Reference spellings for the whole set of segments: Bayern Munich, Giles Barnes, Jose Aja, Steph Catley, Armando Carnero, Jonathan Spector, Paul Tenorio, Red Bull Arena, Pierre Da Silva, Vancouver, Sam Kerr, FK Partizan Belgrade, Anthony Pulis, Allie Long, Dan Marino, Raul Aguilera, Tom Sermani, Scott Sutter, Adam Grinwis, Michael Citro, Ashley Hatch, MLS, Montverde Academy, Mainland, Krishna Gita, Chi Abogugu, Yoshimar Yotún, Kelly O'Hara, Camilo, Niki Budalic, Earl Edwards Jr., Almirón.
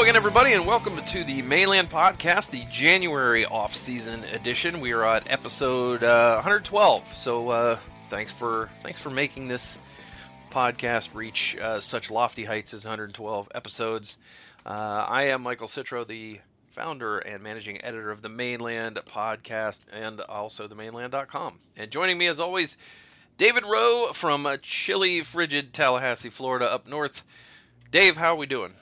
Hello again, everybody, and welcome to the Mainland Podcast, the January off-season edition. We are on episode 112, so thanks for making this podcast reach such lofty heights as 112 episodes. I am Michael Citro, the founder and managing editor of the Mainland Podcast and also themainland.com. And joining me, as always, David Rowe from chilly, frigid Tallahassee, Florida, up north. Dave, how are we doing?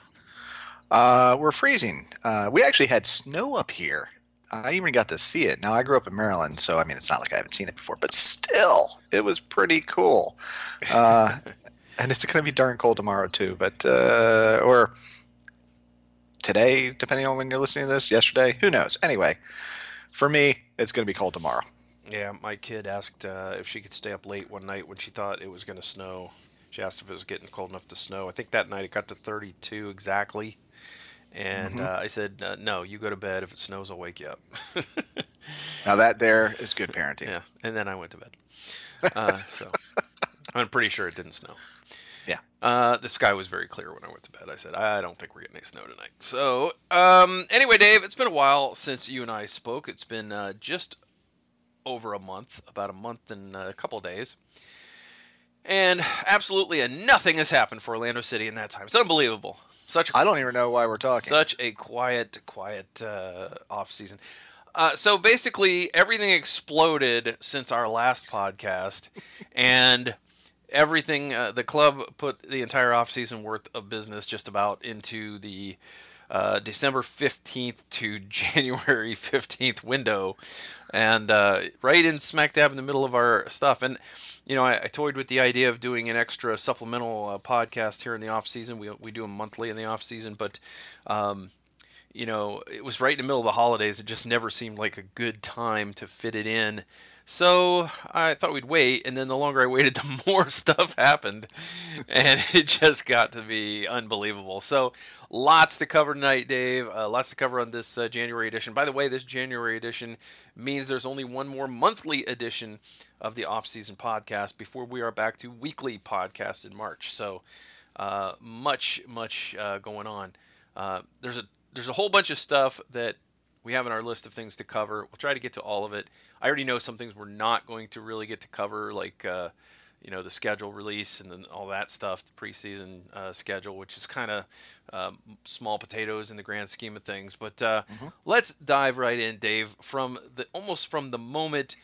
We're freezing. We actually had snow up here. I even got to see it. Now, I grew up in Maryland, so, I mean, it's not like I haven't seen it before, but still, it was pretty cool. And it's going to be darn cold tomorrow, too, but or today, depending on when you're listening to this, yesterday, who knows. Anyway, for me, it's going to be cold tomorrow. Yeah, my kid asked if she could stay up late one night when she thought it was going to snow. She asked if it was getting cold enough to snow. I think that night it got to 32 exactly. And I said, no, you go to bed. If it snows, I'll wake you up. Now that there is good parenting. Yeah, and then I went to bed. So I'm pretty sure it didn't snow. Yeah. The sky was very clear when I went to bed. I said, I don't think we're getting any snow tonight. So anyway, Dave, it's been a while since you and I spoke. It's been just over a month, about a month and a couple of days. And absolutely nothing has happened for Orlando City in that time. It's unbelievable. I don't even know why we're talking. Such a quiet off-season. So basically, everything exploded since our last podcast. And everything, the club put the entire off-season worth of business just about into the December 15th to January 15th window, and right in smack dab in the middle of our stuff. And you know, I toyed with the idea of doing an extra supplemental podcast here in the off season. We do them monthly in the off season, but you know, it was right in the middle of the holidays. It just never seemed like a good time to fit it in. So I thought we'd wait, and then the longer I waited, the more stuff happened, and it just got to be unbelievable. So lots to cover tonight, Dave, lots to cover on this January edition. By the way, this January edition means there's only one more monthly edition of the off-season podcast before we are back to weekly podcasts in March. So much going on. There's a whole bunch of stuff that we have on our list of things to cover. We'll try to get to all of it. I already know some things we're not going to really get to cover, like you know, the schedule release and then all that stuff, the preseason schedule, which is kind of small potatoes in the grand scheme of things. But let's dive right in, Dave. From the moment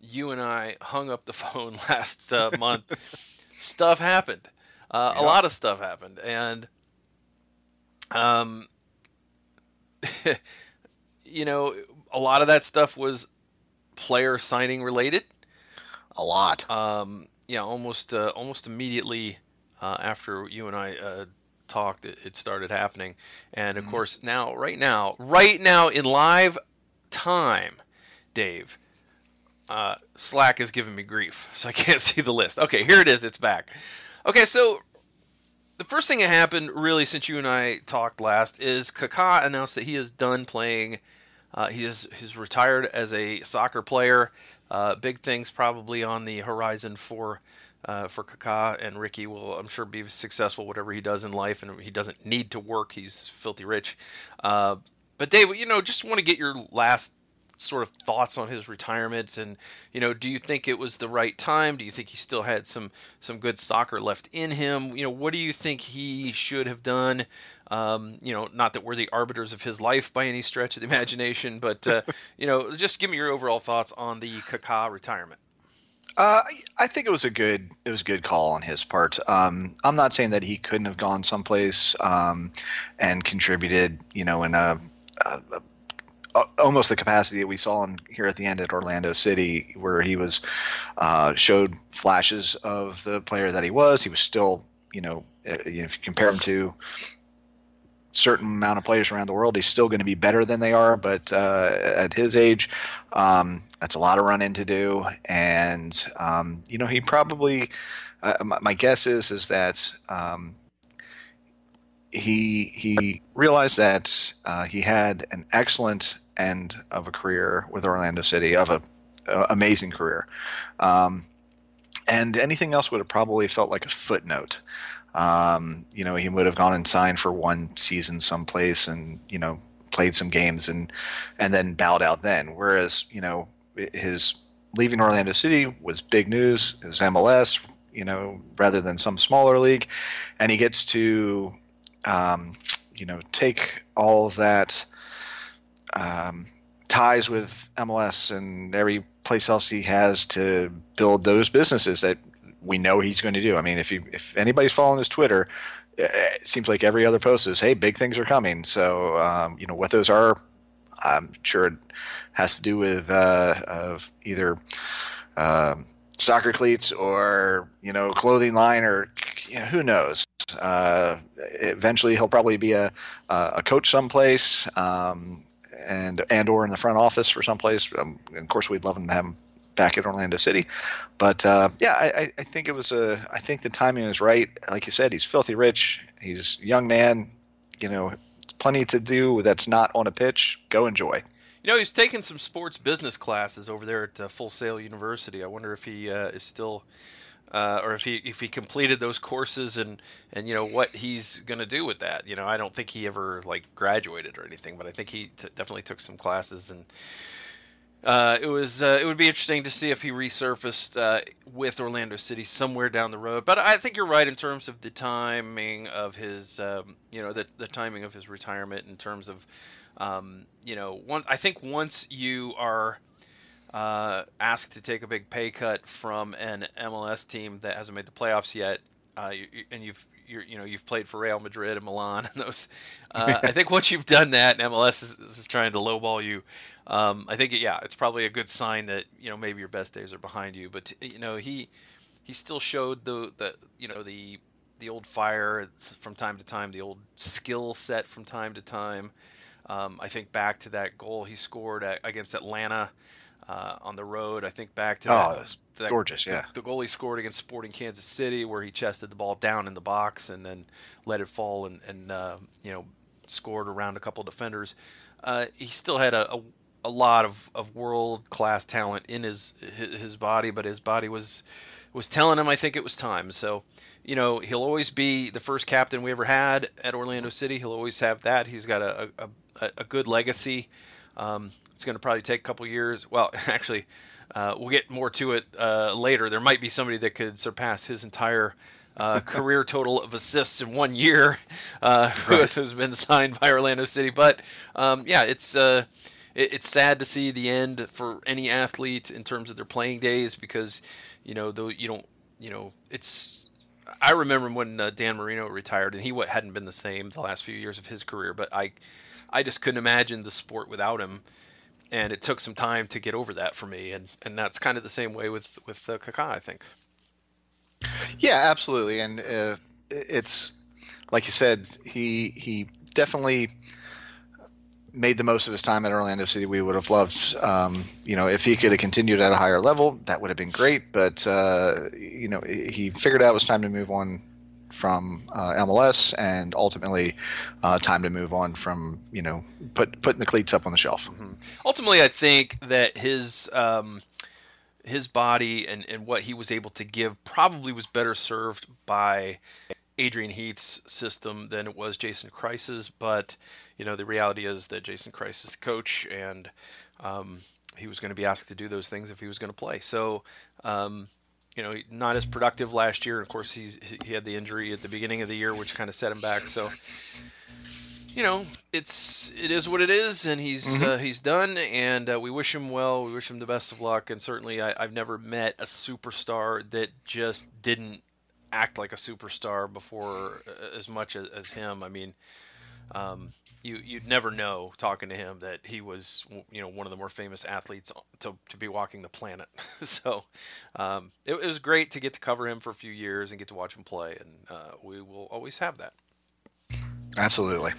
you and I hung up the phone last month, stuff happened. Yep. A lot of stuff happened, and you know, a lot of that stuff was player signing related. A lot. Yeah, almost immediately after you and I talked, it started happening. And, of course, now, right now in live time, Dave, Slack is giving me grief, so I can't see the list. Okay, here it is. It's back. Okay, so the first thing that happened, really, since you and I talked last, is Kaká announced that he is done playing. He's retired as a soccer player. Big things probably on the horizon for Kaká, and Ricky will, I'm sure, be successful whatever he does in life, and he doesn't need to work. He's filthy rich. But Dave, you know, just want to get your last sort of thoughts on his retirement, and you know, do you think it was the right time? Do you think he still had some good soccer left in him? You know, what do you think he should have done? You know, not that we're the arbiters of his life by any stretch of the imagination, but you know, just give me your overall thoughts on the Kaká retirement. I think it was a good call on his part. I'm not saying that he couldn't have gone someplace and contributed, you know, in a almost the capacity that we saw him here at the end at Orlando City, where he was showed flashes of the player that he was. He was still, you know, if you compare him to a certain amount of players around the world, he's still going to be better than they are. But at his age, that's a lot of running to do. And, you know, he probably my guess is that he realized that he had an excellent end of a career with Orlando City, of an amazing career, and anything else would have probably felt like a footnote. You know, he would have gone and signed for one season someplace and, you know, played some games and then bowed out then. Whereas, you know, his leaving Orlando City was big news, his MLS, you know, rather than some smaller league. And he gets to, you know, take all of that ties with MLS and every place else he has to build those businesses that we know he's going to do. I mean, if anybody's following his Twitter, it seems like every other post is, hey, big things are coming. So, you know, what those are, I'm sure it has to do with of either soccer cleats or, you know, clothing line or, you know, who knows. Eventually he'll probably be a coach someplace and or in the front office for someplace. Of course, we'd love him to have him back at Orlando City. But, yeah, I think it was I think the timing is right. Like you said, he's filthy rich. He's a young man, you know, plenty to do that's not on a pitch. Go enjoy. You know, he's taking some sports business classes over there at Full Sail University. I wonder if he is still or if he completed those courses and you know what he's going to do with that. You know, I don't think he ever like graduated or anything, but I think he definitely took some classes, and it would be interesting to see if he resurfaced with Orlando City somewhere down the road. But I think you're right in terms of the timing of his, you know, the timing of his retirement in terms of, you know, I think once you are asked to take a big pay cut from an MLS team that hasn't made the playoffs yet, and you've played for Real Madrid and Milan and those. I think once you've done that, and MLS is trying to lowball you, I think it's probably a good sign that, you know, maybe your best days are behind you. But you know, he still showed the you know the old fire from time to time, the old skill set from time to time. I think back to that goal he scored against Atlanta on the road. I think back to that gorgeous, the goal he scored against Sporting Kansas City, where he chested the ball down in the box and then let it fall and you know, scored around a couple defenders. He still had a lot of world-class talent in his body, but his body was telling him, I think, it was time. So, you know, he'll always be the first captain we ever had at Orlando City. He'll always have that. He's got a good legacy. It's going to probably take a couple years. Well, actually, we'll get more to it later. There might be somebody that could surpass his entire career total of assists in 1 year, who's been signed by Orlando City. But, it's sad to see the end for any athlete in terms of their playing days, because, you know, though you don't, you know, it's. I remember when Dan Marino retired, and he hadn't been the same the last few years of his career, but I just couldn't imagine the sport without him, and it took some time to get over that for me, and that's kind of the same way with Kaká, I think. Yeah, absolutely, and it's like you said, he definitely made the most of his time at Orlando City. We would have loved, you know, if he could have continued at a higher level, that would have been great, but you know, he figured out it was time to move on from MLS, and ultimately time to move on from, you know, putting the cleats up on the shelf. Mm-hmm. Ultimately, I think that his body and what he was able to give probably was better served by Adrian Heath's system than it was Jason Kreis's. But, you know, the reality is that Jason Kreis is the coach, and he was going to be asked to do those things if he was going to play. So, you know, not as productive last year. Of course, he had the injury at the beginning of the year, which kind of set him back. So, you know, it is what it is, and he's done. And we wish him well. We wish him the best of luck. And certainly, I've never met a superstar that just didn't act like a superstar before, as much as him. I mean, you'd never know talking to him that he was, you know, one of the more famous athletes to be walking the planet. So it was great to get to cover him for a few years and get to watch him play, and we will always have that. Absolutely.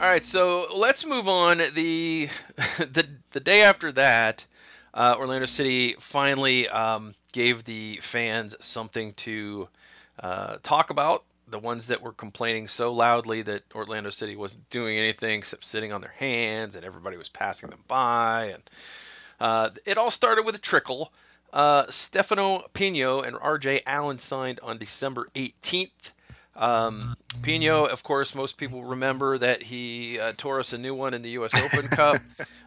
All right, so let's move on. The day after that, Orlando City finally gave the fans something to talk about. The ones that were complaining so loudly that Orlando City wasn't doing anything except sitting on their hands, and everybody was passing them by. And it all started with a trickle. Stefano Pinho and R.J. Allen signed on December 18th. Pinho, of course, most people remember that he tore us a new one in the U.S. Open Cup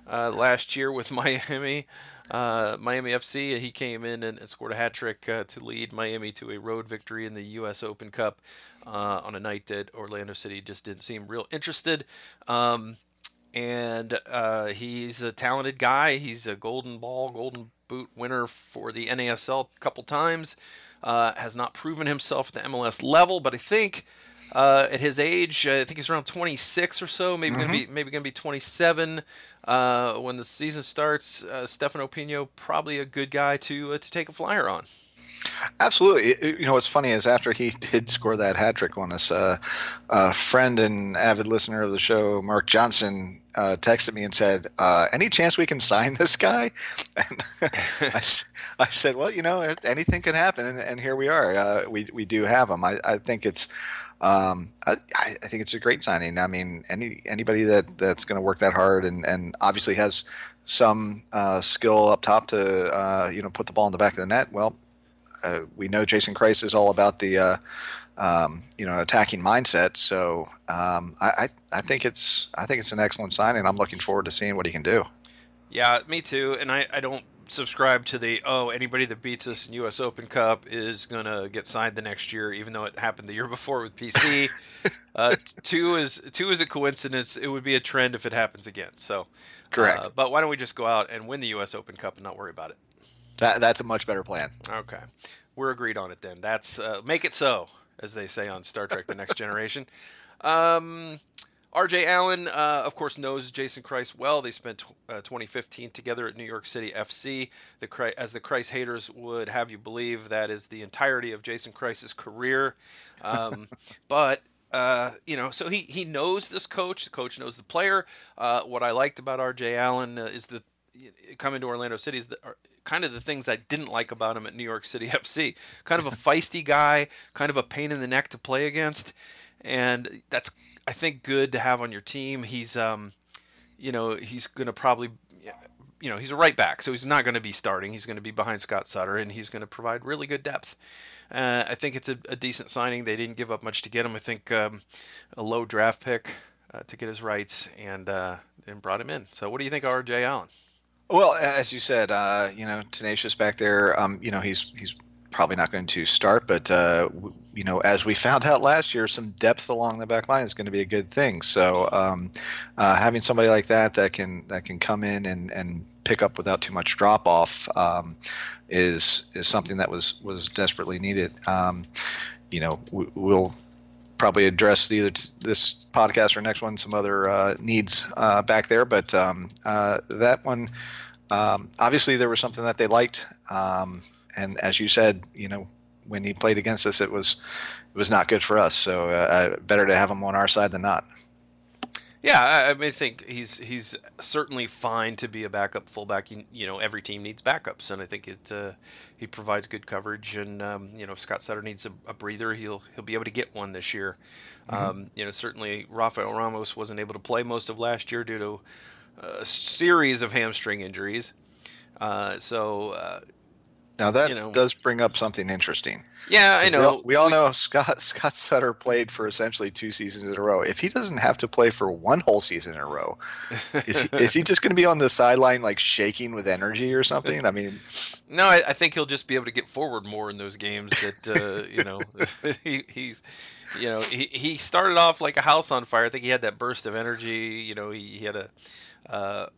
last year with Miami FC. He came in and scored a hat trick to lead Miami to a road victory in the U.S. Open Cup on a night that Orlando City just didn't seem real interested. And he's a talented guy. He's a golden boot winner for the NASL a couple times. Has not proven himself at the MLS level, but I think at his age, I think he's around 26 or so, maybe going to be 27 when the season starts. Stefano Pinho, probably a good guy to take a flyer on. Absolutely. You know, what's funny is after he did score that hat trick on us, a friend and avid listener of the show, Mark Johnson, texted me and said, any chance we can sign this guy? And I said, well, you know, anything can happen. And here we are. We do have him. I think it's I think it's a great signing. I mean, anybody that's going to work that hard and obviously has some skill up top to, put the ball in the back of the net. Well, we know Jason Kreis is all about the, attacking mindset. So I think it's an excellent signing. I'm looking forward to seeing what he can do. Yeah, me too. And I don't subscribe to the anybody that beats us in U.S. Open Cup is gonna get signed the next year, even though it happened the year before with PC. Two is a coincidence. It would be a trend if it happens again. So correct. But why don't we just go out and win the U.S. Open Cup and not worry about it? That's a much better plan. Okay. We're agreed on it then. That's make it so, as they say on Star Trek The Next Generation. R.J. Allen, of course, knows Jason Kreis well. They spent 2015 together at New York City FC. As the Kreis haters would have you believe, that is the entirety of Jason Kreis's career. But... so he knows this coach. The coach knows the player. What I liked about R.J. Allen is that coming to Orlando City is kind of the things I didn't like about him at New York City FC. Kind of a feisty guy, kind of a pain in the neck to play against, and that's, I think, good to have on your team. He's he's going to probably he's a right back, so he's not going to be starting. He's going to be behind Scott Sutter, and he's going to provide really good depth. I think it's a decent signing. They didn't give up much to get him. I think a low draft pick to get his rights and brought him in. So what do you think of R.J. Allen? Well, as you said, tenacious back there. He's probably not going to start, but as we found out last year, some depth along the back line is going to be a good thing. So having somebody like that can come in and pick up without too much drop off is something that was desperately needed. We'll probably address either this podcast or next one some other needs back there, but that one obviously there was something that they liked. And as you said, when he played against us, it was not good for us. So better to have him on our side than not. Yeah, I think he's certainly fine to be a backup fullback. Every team needs backups, and I think he provides good coverage. And if Scott Sutter needs a breather, he'll be able to get one this year. Mm-hmm. Certainly Rafael Ramos wasn't able to play most of last year due to a series of hamstring injuries. Now that does bring up something interesting. Yeah, I know. We all know Scott Sutter played for essentially two seasons in a row. If he doesn't have to play for one whole season in a row, is he just going to be on the sideline like shaking with energy or something? I mean, no, I think he'll just be able to get forward more in those games. That he started off like a house on fire. I think he had that burst of energy. He had a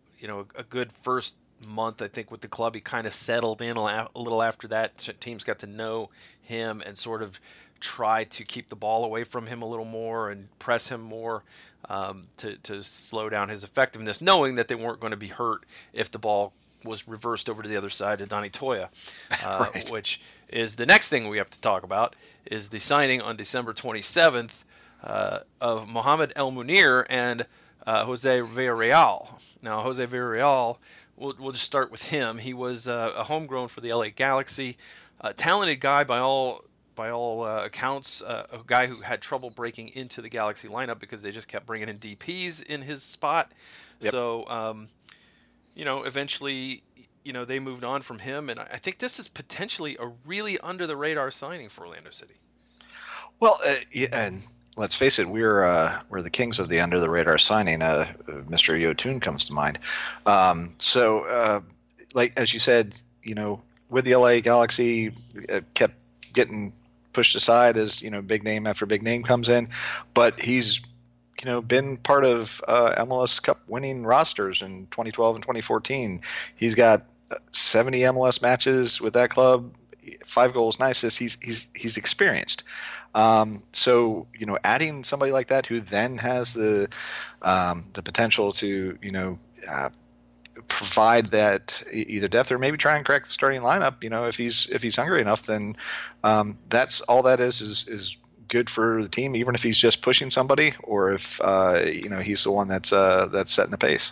good first month, I think, with the club. He kind of settled in a little after that. Teams got to know him and sort of try to keep the ball away from him a little more and press him more to slow down his effectiveness, knowing that they weren't going to be hurt if the ball was reversed over to the other side to Donny Toia, right. Which is the next thing we have to talk about, is the signing on December 27th of Mohamed El Munir and Jose Villarreal. Now, Jose Villarreal, we'll just start with him. He was a homegrown for the LA Galaxy, a talented guy by all accounts, a guy who had trouble breaking into the Galaxy lineup because they just kept bringing in DPs in his spot. Yep. So, eventually, they moved on from him, and I think this is potentially a really under the radar signing for Orlando City. Well, and let's face it, we're the kings of the under the radar signing. Mr. Yotún comes to mind. Like as you said, you know, with the LA Galaxy, kept getting pushed aside as, you know, big name after big name comes in, but he's, you know, been part of MLS Cup winning rosters in 2012 and 2014. He's got 70 MLS matches with that club, 5 goals, 9 assists. He's experienced. So, you know, adding somebody like that who then has the potential to, you know, provide that either depth or maybe try and crack the starting lineup. You know, if he's hungry enough, then that's all that is good for the team, even if he's just pushing somebody or if, you know, he's the one that's setting the pace.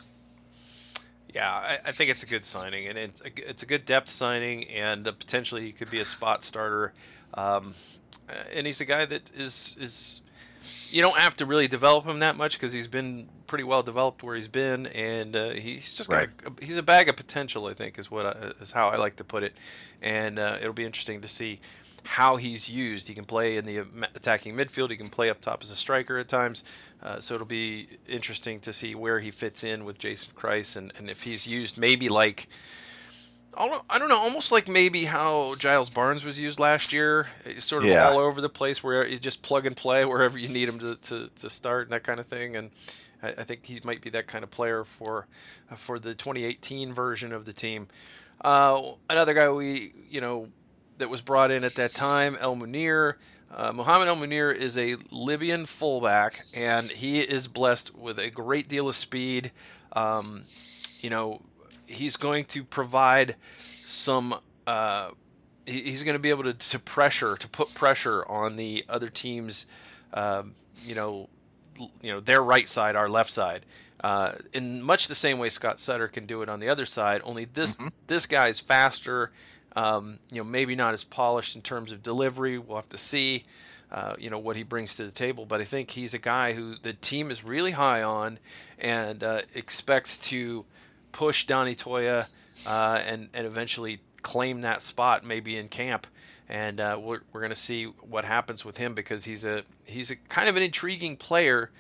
Yeah, I think it's a good signing, and it's a good depth signing, and potentially he could be a spot starter. And he's a guy that is you don't have to really develop him that much because he's been pretty well developed where he's been, and he's just got he's a bag of potential, I think, is how I like to put it. And it'll be interesting to see how he's used. He can play in the attacking midfield. He can play up top as a striker at times. So it'll be interesting to see where he fits in with Jason Kreis, and if he's used maybe like, I don't know, almost like maybe how Giles Barnes was used last year. It's sort of all over the place where you just plug and play wherever you need him to start and that kind of thing. And I think he might be that kind of player for the 2018 version of the team. Another guy that was brought in at that time, El Munir. Mohamed El Munir is a Libyan fullback, and he is blessed with a great deal of speed. You know, he's going to provide some he's going to be able to put pressure on the other team's their right side, our left side, in much the same way Scott Sutter can do it on the other side, only this guy's faster. Maybe not as polished in terms of delivery. We'll have to see, what he brings to the table. But I think he's a guy who the team is really high on and expects to push Donny Toia and eventually claim that spot maybe in camp. And we're going to see what happens with him because he's a kind of an intriguing player,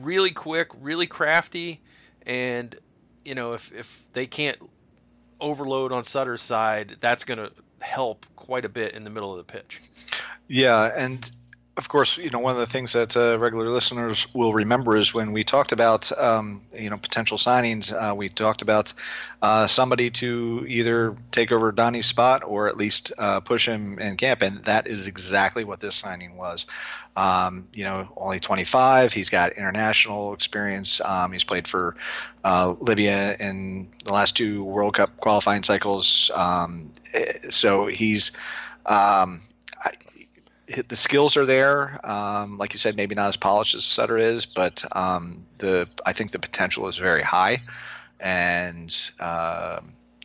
really quick, really crafty. And, you know, if they can't overload on Sutter's side, that's going to help quite a bit in the middle of the pitch. Yeah, and of course, you know, one of the things that regular listeners will remember is when we talked about potential signings, we talked about somebody to either take over Donnie's spot or at least push him in camp, and that is exactly what this signing was. Only 25. He's got international experience. He's played for Libya in the last 2 World Cup qualifying cycles. So he's the skills are there. Like you said, maybe not as polished as Sutter is, but I think the potential is very high. And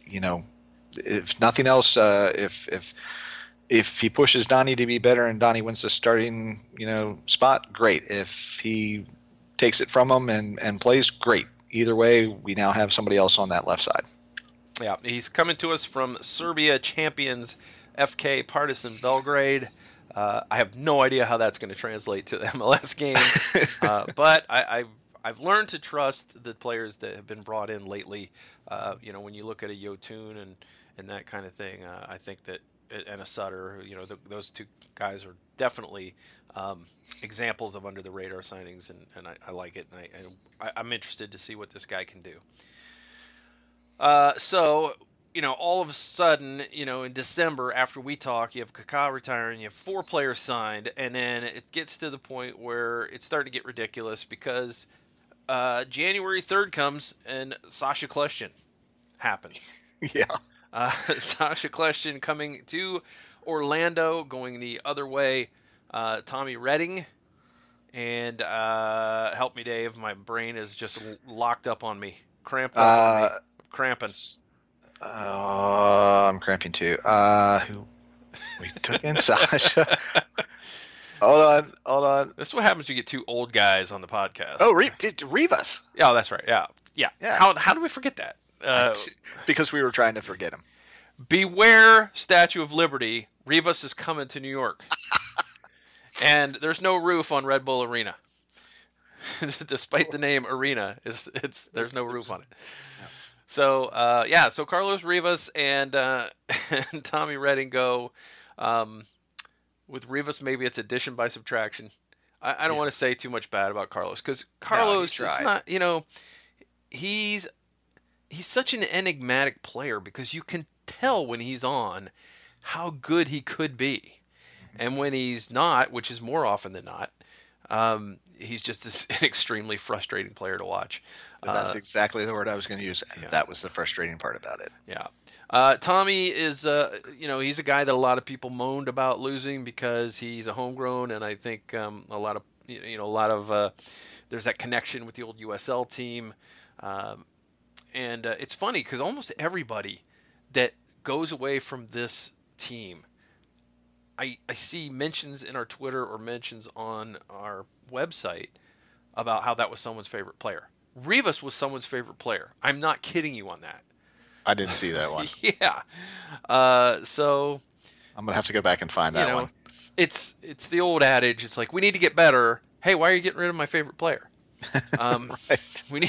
if nothing else, if he pushes Donnie to be better and Donnie wins the starting, spot, great. If he takes it from him and plays, great. Either way, we now have somebody else on that left side. Yeah, he's coming to us from Serbia champions FK Partizan Belgrade. I have no idea how that's going to translate to the MLS game, but I've learned to trust the players that have been brought in lately. When you look at a Yotún and that kind of thing, I think that, and a Sutter, those 2 guys are definitely examples of under the radar signings, and I like it, and I'm interested to see what this guy can do. All of a sudden, in December after we talk, you have Kaká retiring, you have 4 players signed, and then it gets to the point where it's starting to get ridiculous because January 3rd comes and Sacha Kljestan happens. Yeah. Sacha Kljestan coming to Orlando, going the other way, Tommy Redding, and help me, Dave, my brain is just locked up on me. Cramping. I'm cramping too. Who we took in Sacha? Hold on. This is what happens when you get 2 old guys on the podcast. Oh, Rivas. Yeah, oh, that's right. Yeah. How do we forget that? Because we were trying to forget him. Beware, Statue of Liberty. Rivas is coming to New York. And there's no roof on Red Bull Arena. Despite the name Arena, there's no roof on it. So, so Carlos Rivas and Tommy Redding go with Rivas. Maybe it's addition by subtraction. I don't want to say too much bad about Carlos because Carlos, it's not, he's such an enigmatic player because you can tell when he's on how good he could be. Mm-hmm. And when he's not, which is more often than not, he's just an extremely frustrating player to watch. That's exactly the word I was going to use. Yeah. That was the frustrating part about it. Yeah. Tommy is, he's a guy that a lot of people moaned about losing because he's a homegrown. And I think there's that connection with the old USL team. And it's funny because almost everybody that goes away from this team, I see mentions in our Twitter or mentions on our website about how that was someone's favorite player. Rivas was someone's favorite player. I'm not kidding you on that. I didn't see that one. Yeah. So I'm going to have to go back and find that one. It's the old adage. It's like, we need to get better. Hey, why are you getting rid of my favorite player? Right. We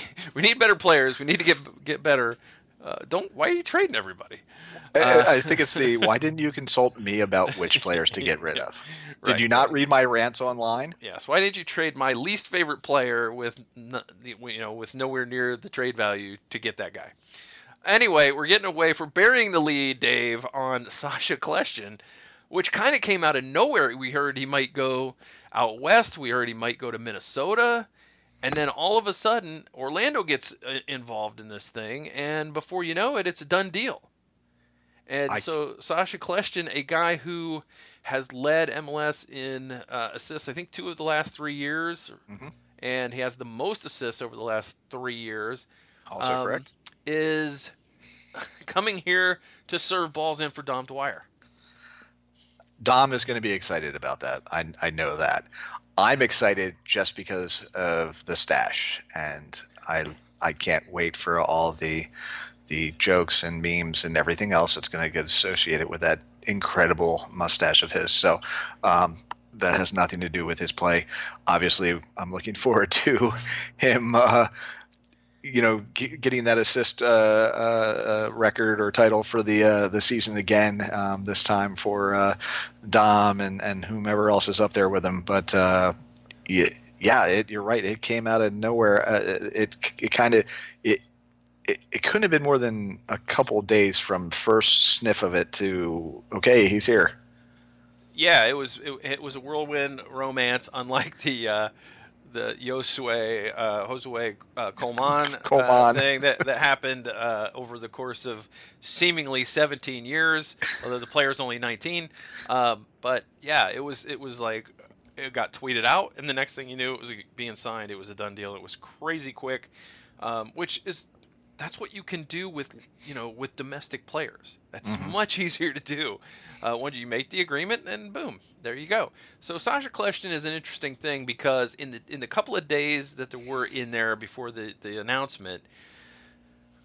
need better players. We need to get better. Why are you trading everybody? I think it's why didn't you consult me about which players to get rid of? Did you not read my rants online? Yes. Why did you trade my least favorite player with nowhere near the trade value to get that guy? Anyway, we're getting away for burying the lead, Dave, on Sacha Kljestan, which kind of came out of nowhere. We heard he might go out west. We heard he might go to Minnesota. And then all of a sudden, Orlando gets involved in this thing, and before you know it, it's a done deal. And so Sacha Kljestan, a guy who has led MLS in assists, I think, 2 of the last 3 years, mm-hmm. and he has the most assists over the last 3 years, also correct, is coming here to serve balls in for Dom Dwyer. Dom is going to be excited about that. I know that. I'm excited just because of the stash, and I can't wait for all the jokes and memes and everything else that's going to get associated with that incredible mustache of his. So that has nothing to do with his play. Obviously, I'm looking forward to him, getting that assist record or title for the season again, this time for Dom and whomever else is up there with him. But you're right. It came out of nowhere. It couldn't have been more than a couple of days from first sniff of it to okay, he's here. Yeah, it was a whirlwind romance, unlike the Josué Colmán thing that happened over the course of seemingly 17 years, although the player's only 19. But yeah, it was like it got tweeted out, and the next thing you knew, it was being signed. It was a done deal. It was crazy quick, that's what you can do with domestic players. That's mm-hmm. much easier to do. Once you make the agreement, and boom, there you go. So Sacha Kljestan is an interesting thing because in the couple of days that there were in there before the announcement,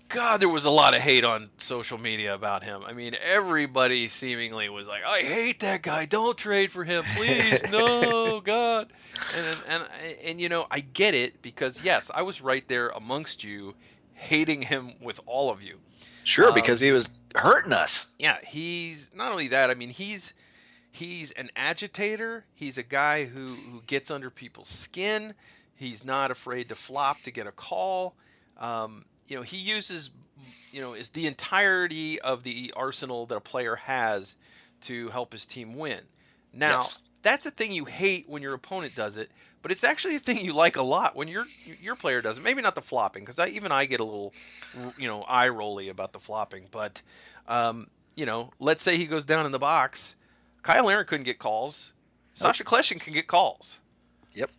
God, there was a lot of hate on social media about him. I mean, everybody seemingly was like, I hate that guy. Don't trade for him, please. No, God. And I get it because yes, I was right there amongst you, hating him with all of you. Sure, because he was hurting us. Yeah, he's not only that, I mean, he's an agitator. He's a guy who gets under people's skin. He's not afraid to flop to get a call. He uses, is the entirety of the arsenal that a player has to help his team win. Now, that's a thing you hate when your opponent does it, but it's actually a thing you like a lot when your player does it. Maybe not the flopping, because I get a little, eye-rolly about the flopping. But, let's say he goes down in the box. Cyle Larin couldn't get calls. Nope. Sacha Kljestan can get calls. Yep.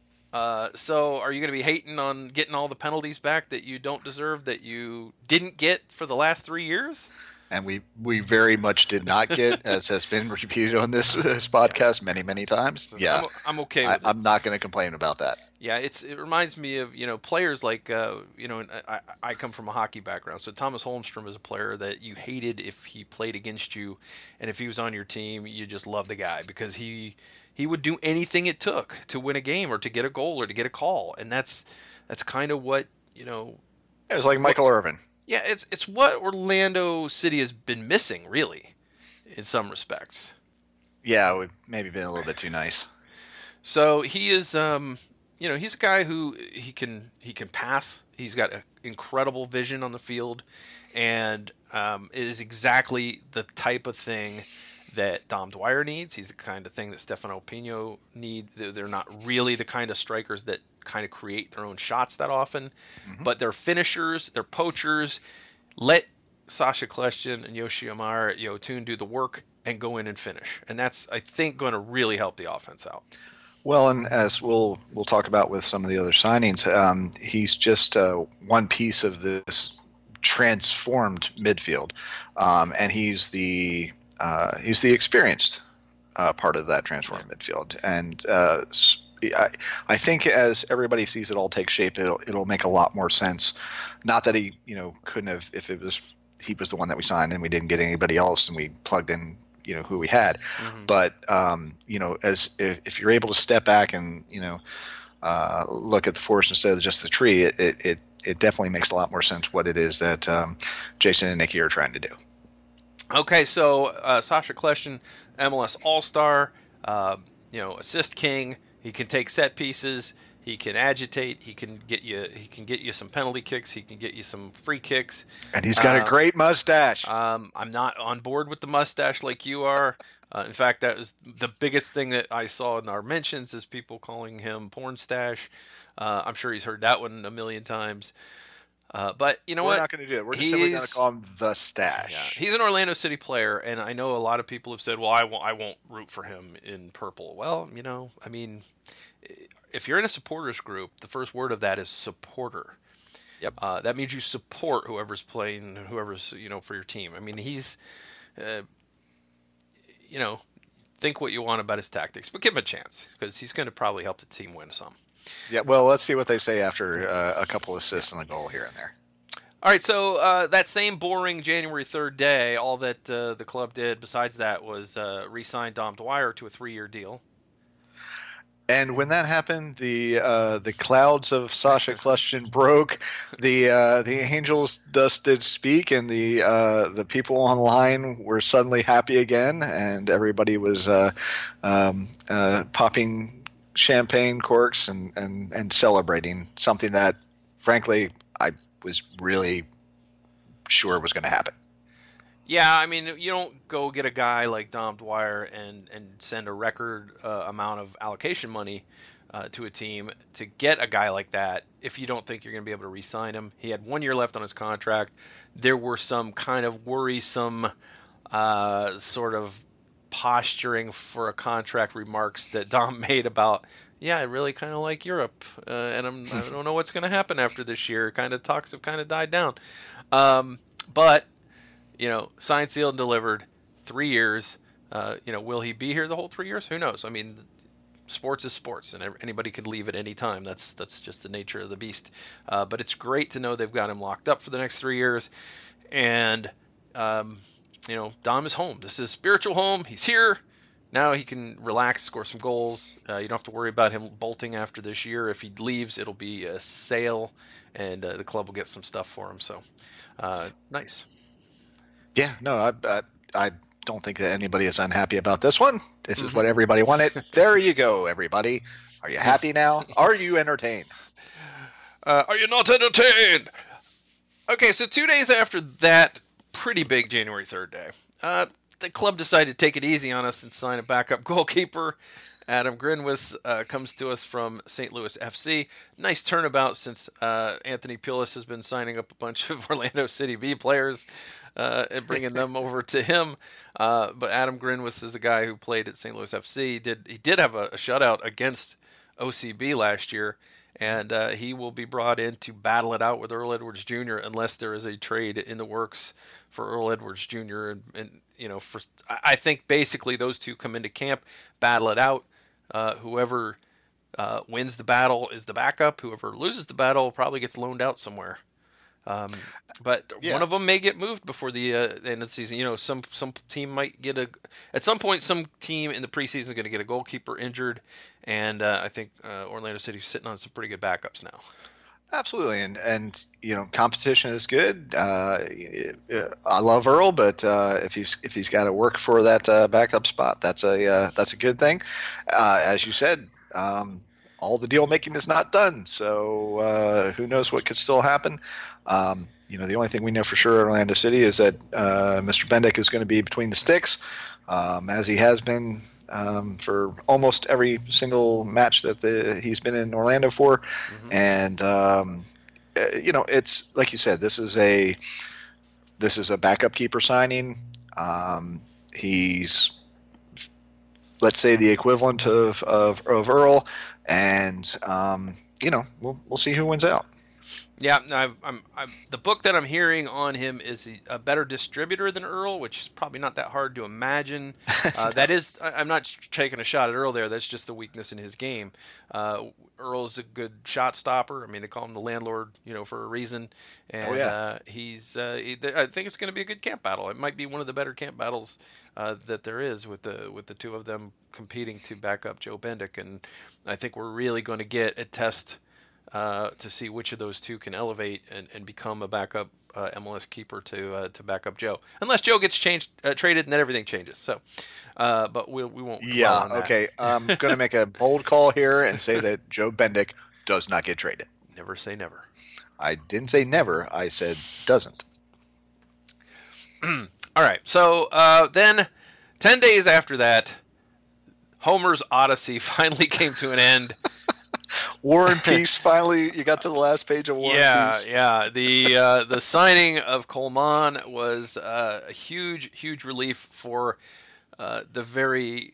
So are you going to be hating on getting all the penalties back that you don't deserve, that you didn't get for the last 3 years? And we very much did not get, as has been repeated on this podcast many times. Yeah, I'm okay with it. I'm not going to complain about that. Yeah, it reminds me of, players like, and I come from a hockey background. So Thomas Holmstrom is a player that you hated if he played against you. And if he was on your team, you just loved the guy because he would do anything it took to win a game or to get a goal or to get a call. And that's kind of what, It was like Michael Irvin. Yeah, it's what Orlando City has been missing, really, in some respects. Yeah, we've maybe been a little bit too nice. So he is, he's a guy who he can pass. He's got an incredible vision on the field, and it is exactly the type of thing that Dom Dwyer needs. He's the kind of thing that Stefano Pinho needs. They're not really the kind of strikers that kind of create their own shots that often, mm-hmm. but they're finishers, they're poachers. Let Sacha Kljestan and Yoshimar Yotún do the work and go in and finish. And that's, I think, going to really help the offense out. Well, and as we'll talk about with some of the other signings, he's just one piece of this transformed midfield. And he's the experienced part of that transformed midfield. And I think as everybody sees it all take shape, it'll make a lot more sense. Not that he, couldn't have if it was he was the one that we signed and we didn't get anybody else and we plugged in, who we had. Mm-hmm. But as if you're able to step back and look at the forest instead of just the tree, it definitely makes a lot more sense what it is that Jason and Niki are trying to do. Okay, so Sacha Kljestan, MLS All-Star, assist king. He can take set pieces. He can agitate. He can get you some penalty kicks. He can get you some free kicks. And he's got a great mustache. I'm not on board with the mustache like you are. In fact, that was the biggest thing that I saw in our mentions is people calling him porn stash. I'm sure he's heard that one a million times. But we're not going to do that. We're just simply going to call him the Stash. Yeah. He's an Orlando City player, and I know a lot of people have said, well, I won't root for him in purple. Well, if you're in a supporters group, the first word of that is supporter. Yep. That means you support whoever's playing, whoever's, for your team. I mean, he's, think what you want about his tactics, but give him a chance because he's going to probably help the team win some. Yeah, well, let's see what they say after a couple assists and a goal here and there. All right, so that same boring January 3rd day, all that the club did besides that was re-sign Dom Dwyer to a 3-year deal. And when that happened, the clouds of Sacha Kljestan broke. The angels dust did speak, and the people online were suddenly happy again, and everybody was popping champagne corks and celebrating something that, frankly, I was really sure was going to happen. Yeah, I mean, you don't go get a guy like Dom Dwyer and send a record amount of allocation money to a team to get a guy like that if you don't think you're going to be able to re-sign him. He had 1 year left on his contract. There were some kind of worrisome sort of posturing for a contract remarks that Dom made about, I really kind of like Europe, and I don't know what's going to happen after this year. Kind of talks have kind of died down. But, signed, sealed, and delivered, 3 years. Will he be here the whole 3 years? Who knows? I mean, sports is sports, and anybody could leave at any time. That's just the nature of the beast. But it's great to know they've got him locked up for the next 3 years. And, Dom is home. This is his spiritual home. He's here. Now he can relax, score some goals. You don't have to worry about him bolting after this year. If he leaves, it'll be a sale, and the club will get some stuff for him. So, nice. Yeah, no, I don't think that anybody is unhappy about this one. This is what everybody wanted. There you go, everybody. Are you happy now? Are you entertained? Are you not entertained? Okay, so 2 days after that, pretty big January 3rd day. The club decided to take it easy on us and sign a backup goalkeeper. Adam Grinwis comes to us from St. Louis FC. Nice turnabout since Anthony Pulis has been signing up a bunch of Orlando City B players and bringing them over to him. But Adam Grinwis is a guy who played at St. Louis FC. He did have a shutout against OCB last year, And he will be brought in to battle it out with Earl Edwards Jr. unless there is a trade in the works for Earl Edwards Jr. And you know, I think basically those two come into camp, battle it out. Whoever wins the battle is the backup. Whoever loses the battle probably gets loaned out somewhere. But yeah, one of them may get moved before the end of the season. You know, some team might get at some point, some team in the preseason is going to get a goalkeeper injured. And I think Orlando City's sitting on some pretty good backups now. Absolutely. And you know, competition is good. I love Earl, but if he's got to work for that backup spot, that's a good thing. As you said, all the deal making is not done, so who knows what could still happen. You know, the only thing we know for sure at Orlando City is that Mr. Bendick is going to be between the sticks, as he has been for almost every single match that he's been in Orlando for. Mm-hmm. And you know, it's like you said, this is a backup keeper signing. He's, let's say, the equivalent of Earl, and you know, we'll see who wins out. Yeah, I'm the book that I'm hearing on him is a better distributor than Earl, which is probably not that hard to imagine. That is, I'm not taking a shot at Earl there. That's just the weakness in his game. Earl's a good shot stopper. I mean, they call him the landlord, you know, for a reason. And he's, I think it's going to be a good camp battle. It might be one of the better camp battles that there is, with the two of them competing to back up Joe Bendick. And I think we're really going to get a test to see which of those two can elevate and become a backup MLS keeper to back up Joe, unless Joe gets traded, and then everything changes. So, but we won't. Yeah. Okay. I'm going to make a bold call here and say that Joe Bendick does not get traded. Never say never. I didn't say never. I said doesn't. All right. So then 10 days after that, Homer's Odyssey finally came to an end. War and Peace, finally, you got to the last page of War and Peace. Yeah, the signing of Colmán was a huge, huge relief for the very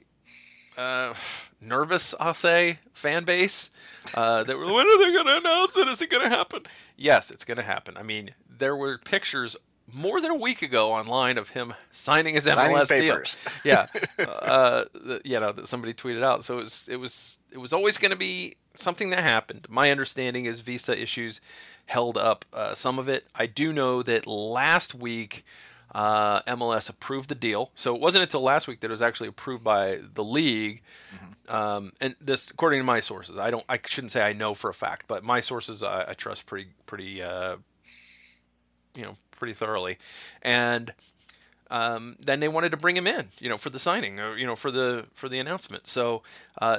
nervous, I'll say, fan base. They were, when are they going to announce it? Is it going to happen? Yes, it's going to happen. I mean, there were pictures more than a week ago online of him signing his MLS papers. Deal. Yeah, you know, that somebody tweeted out. So it was always going to be something that happened. My understanding is visa issues held up some of it. I do know that last week MLS approved the deal. So it wasn't until last week that it was actually approved by the league. Mm-hmm. And this, according to my sources, I shouldn't say I know for a fact, but my sources I trust pretty you know, pretty thoroughly. And then they wanted to bring him in, you know, for the signing, or, you know, for the announcement. So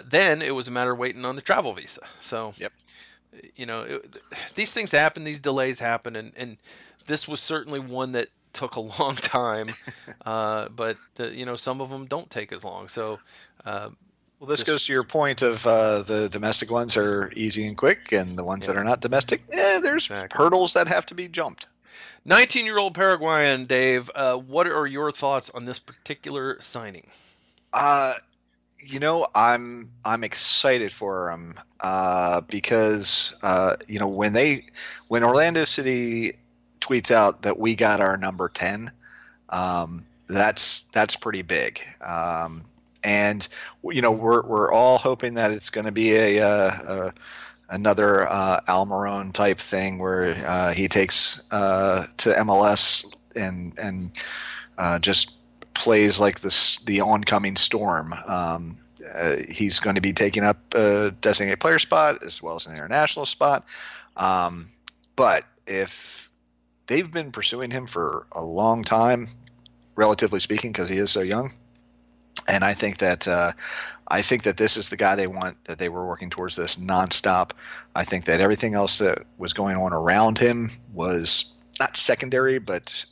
then it was a matter of waiting on the travel visa. So, yep. You know, these things happen, these delays happen. And this was certainly one that took a long time, but you know, some of them don't take as long. So, well, this goes to your point of the domestic ones are easy and quick, and the ones that are not domestic, there's hurdles that have to be jumped. 19-year-old Paraguayan, Dave, what are your thoughts on this particular signing? You know, I'm excited for him because you know, when Orlando City tweets out that we got our number 10, that's pretty big. And you know, we're all hoping that it's going to be another Almirón type thing where he takes to MLS and just plays like the oncoming storm. He's going to be taking up a designated player spot as well as an international spot. But if they've been pursuing him for a long time, relatively speaking, because he is so young. And I think that this is the guy they want, that they were working towards this nonstop. I think that everything else that was going on around him was not secondary, but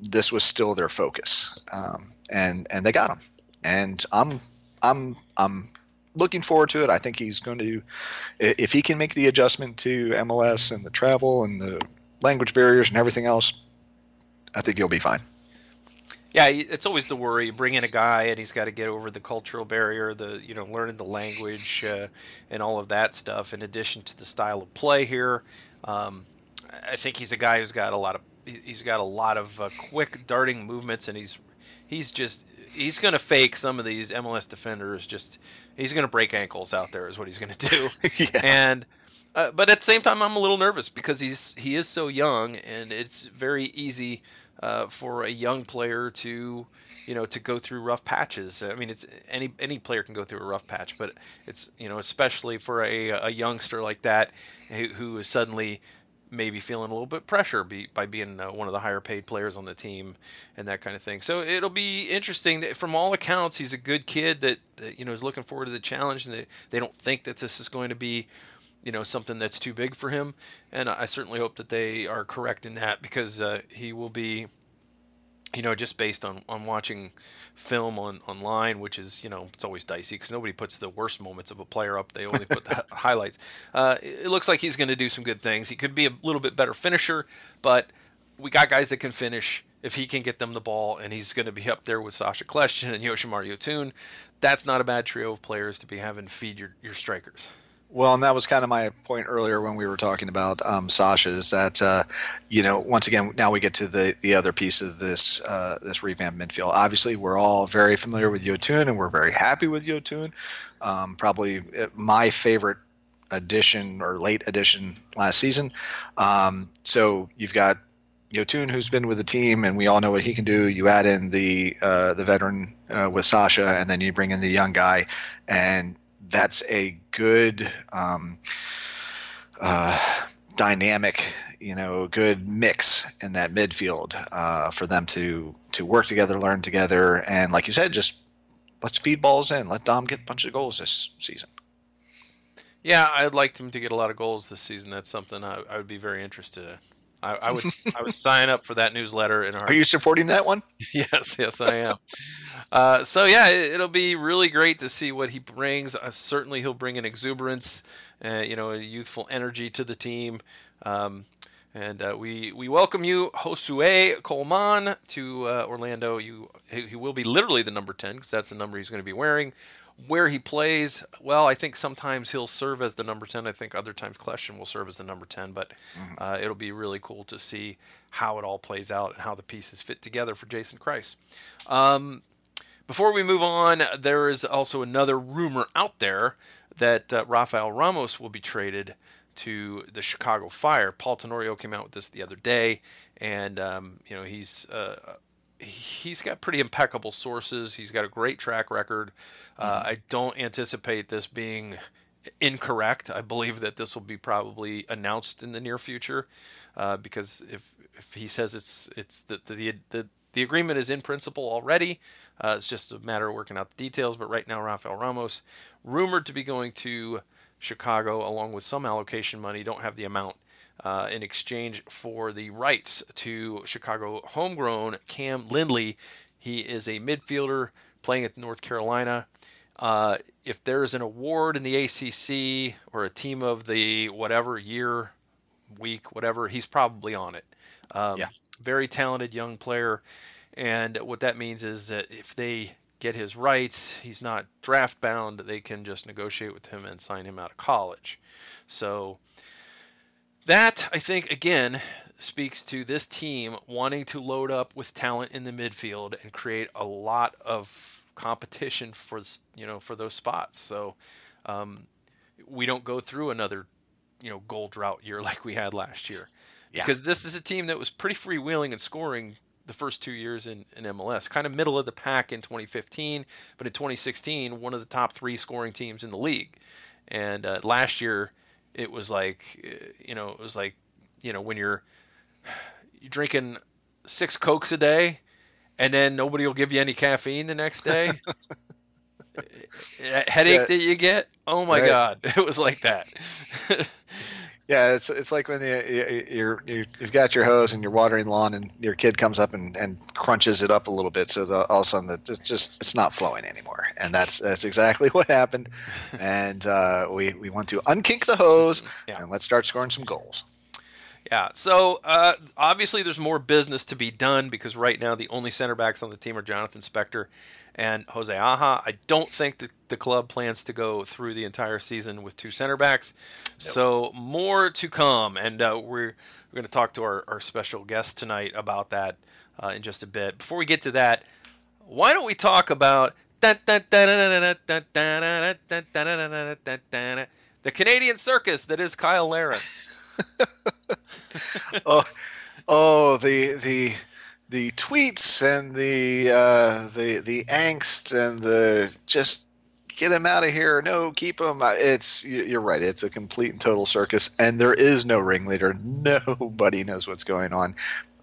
this was still their focus. And they got him. And I'm looking forward to it. I think he's going to, if he can make the adjustment to MLS and the travel and the language barriers and everything else, I think he'll be fine. yeah, it's always the worry. You bring in a guy and he's got to get over the cultural barrier, the, you know, learning the language and all of that stuff, in addition to the style of play here. I think he's a guy who's got a lot of quick darting movements, and he's going to fake some of these MLS defenders. Just he's going to break ankles out there is what he's going to do. Yeah. And but at the same time, I'm a little nervous because he is so young, and it's very easy for a young player to go through rough patches. I mean, it's any player can go through a rough patch, but it's, you know, especially for a youngster like that who is suddenly maybe feeling a little bit pressure by being one of the higher paid players on the team and that kind of thing. So it'll be interesting. From all accounts, he's a good kid that, is looking forward to the challenge, and they don't think that this is going to be, something that's too big for him. And I certainly hope that they are correct in that, because he will be, just based on watching film online, which is, it's always dicey because nobody puts the worst moments of a player up. They only put the highlights. It looks like he's going to do some good things. He could be a little bit better finisher, but we got guys that can finish if he can get them the ball, and he's going to be up there with Sacha Kljestan and Yoshimar Yotún. That's not a bad trio of players to be having feed your strikers. Well, and that was kind of my point earlier when we were talking about Sacha, is that, once again, now we get to the other piece of this this revamped midfield. Obviously, we're all very familiar with Yotún, and we're very happy with Yotún. Probably my favorite addition or late addition last season. So you've got Yotún, who's been with the team, and we all know what he can do. You add in the veteran with Sacha, and then you bring in the young guy, and that's a good dynamic, good mix in that midfield for them to work together, learn together, and like you said, just let's feed balls in. Let Dom get a bunch of goals this season. Yeah, I'd like him to get a lot of goals this season. That's something I would be very interested in. I would sign up for that newsletter. Are you supporting that one? Yes, I am. It'll be really great to see what he brings. Certainly, he'll bring an exuberance, a youthful energy to the team. We welcome you, Josué Colmán, to Orlando. He will be literally the number 10, because that's the number he's going to be wearing. Where he plays, well, I think sometimes he'll serve as the number 10. I think other times Kljestan will serve as the number 10, but it'll be really cool to see how it all plays out and how the pieces fit together for Jason Kreis. Before we move on, there is also another rumor out there that Rafael Ramos will be traded to the Chicago Fire. Paul Tenorio came out with this the other day, and he's got pretty impeccable sources. He's got a great track record. I don't anticipate this being incorrect. I believe that this will be probably announced in the near future, because if he says it's the agreement is in principle already, it's just a matter of working out the details. But right now, Rafael Ramos rumored to be going to Chicago along with some allocation money. Don't have the amount. In exchange for the rights to Chicago homegrown Cam Lindley. He is a midfielder playing at North Carolina. If there is an award in the ACC or a team of the whatever year, week, whatever, he's probably on it. Very talented young player. And what that means is that if they get his rights, he's not draft bound. They can just negotiate with him and sign him out of college. So that, I think, again, speaks to this team wanting to load up with talent in the midfield and create a lot of competition for those spots. So we don't go through another, goal drought year like we had last year. Yeah. Because this is a team that was pretty freewheeling and scoring the first 2 years in MLS, kind of middle of the pack in 2015, but in 2016, one of the top three scoring teams in the league. And last year, it was like, when you're drinking 6 Cokes a day and then nobody will give you any caffeine the next day. Headache that you get. Oh, my God. It was like that. Yeah, it's like when you've got your hose and you're watering the lawn and your kid comes up and crunches it up a little bit, so all of a sudden it's not flowing anymore, and that's exactly what happened. And we want to unkink the hose and let's start scoring some goals. Yeah, so obviously there's more business to be done because right now the only center backs on the team are Jonathan Spector and Jose Aja. I don't think that the club plans to go through the entire season with two center backs. Nope. So more to come, and we're going to talk to our special guest tonight about that in just a bit. Before we get to that, why don't we talk about the Canadian circus that is Cyle Larin. The tweets and the angst and the just get him out of here. No, keep him. You're right. It's a complete and total circus, and there is no ringleader. Nobody knows what's going on.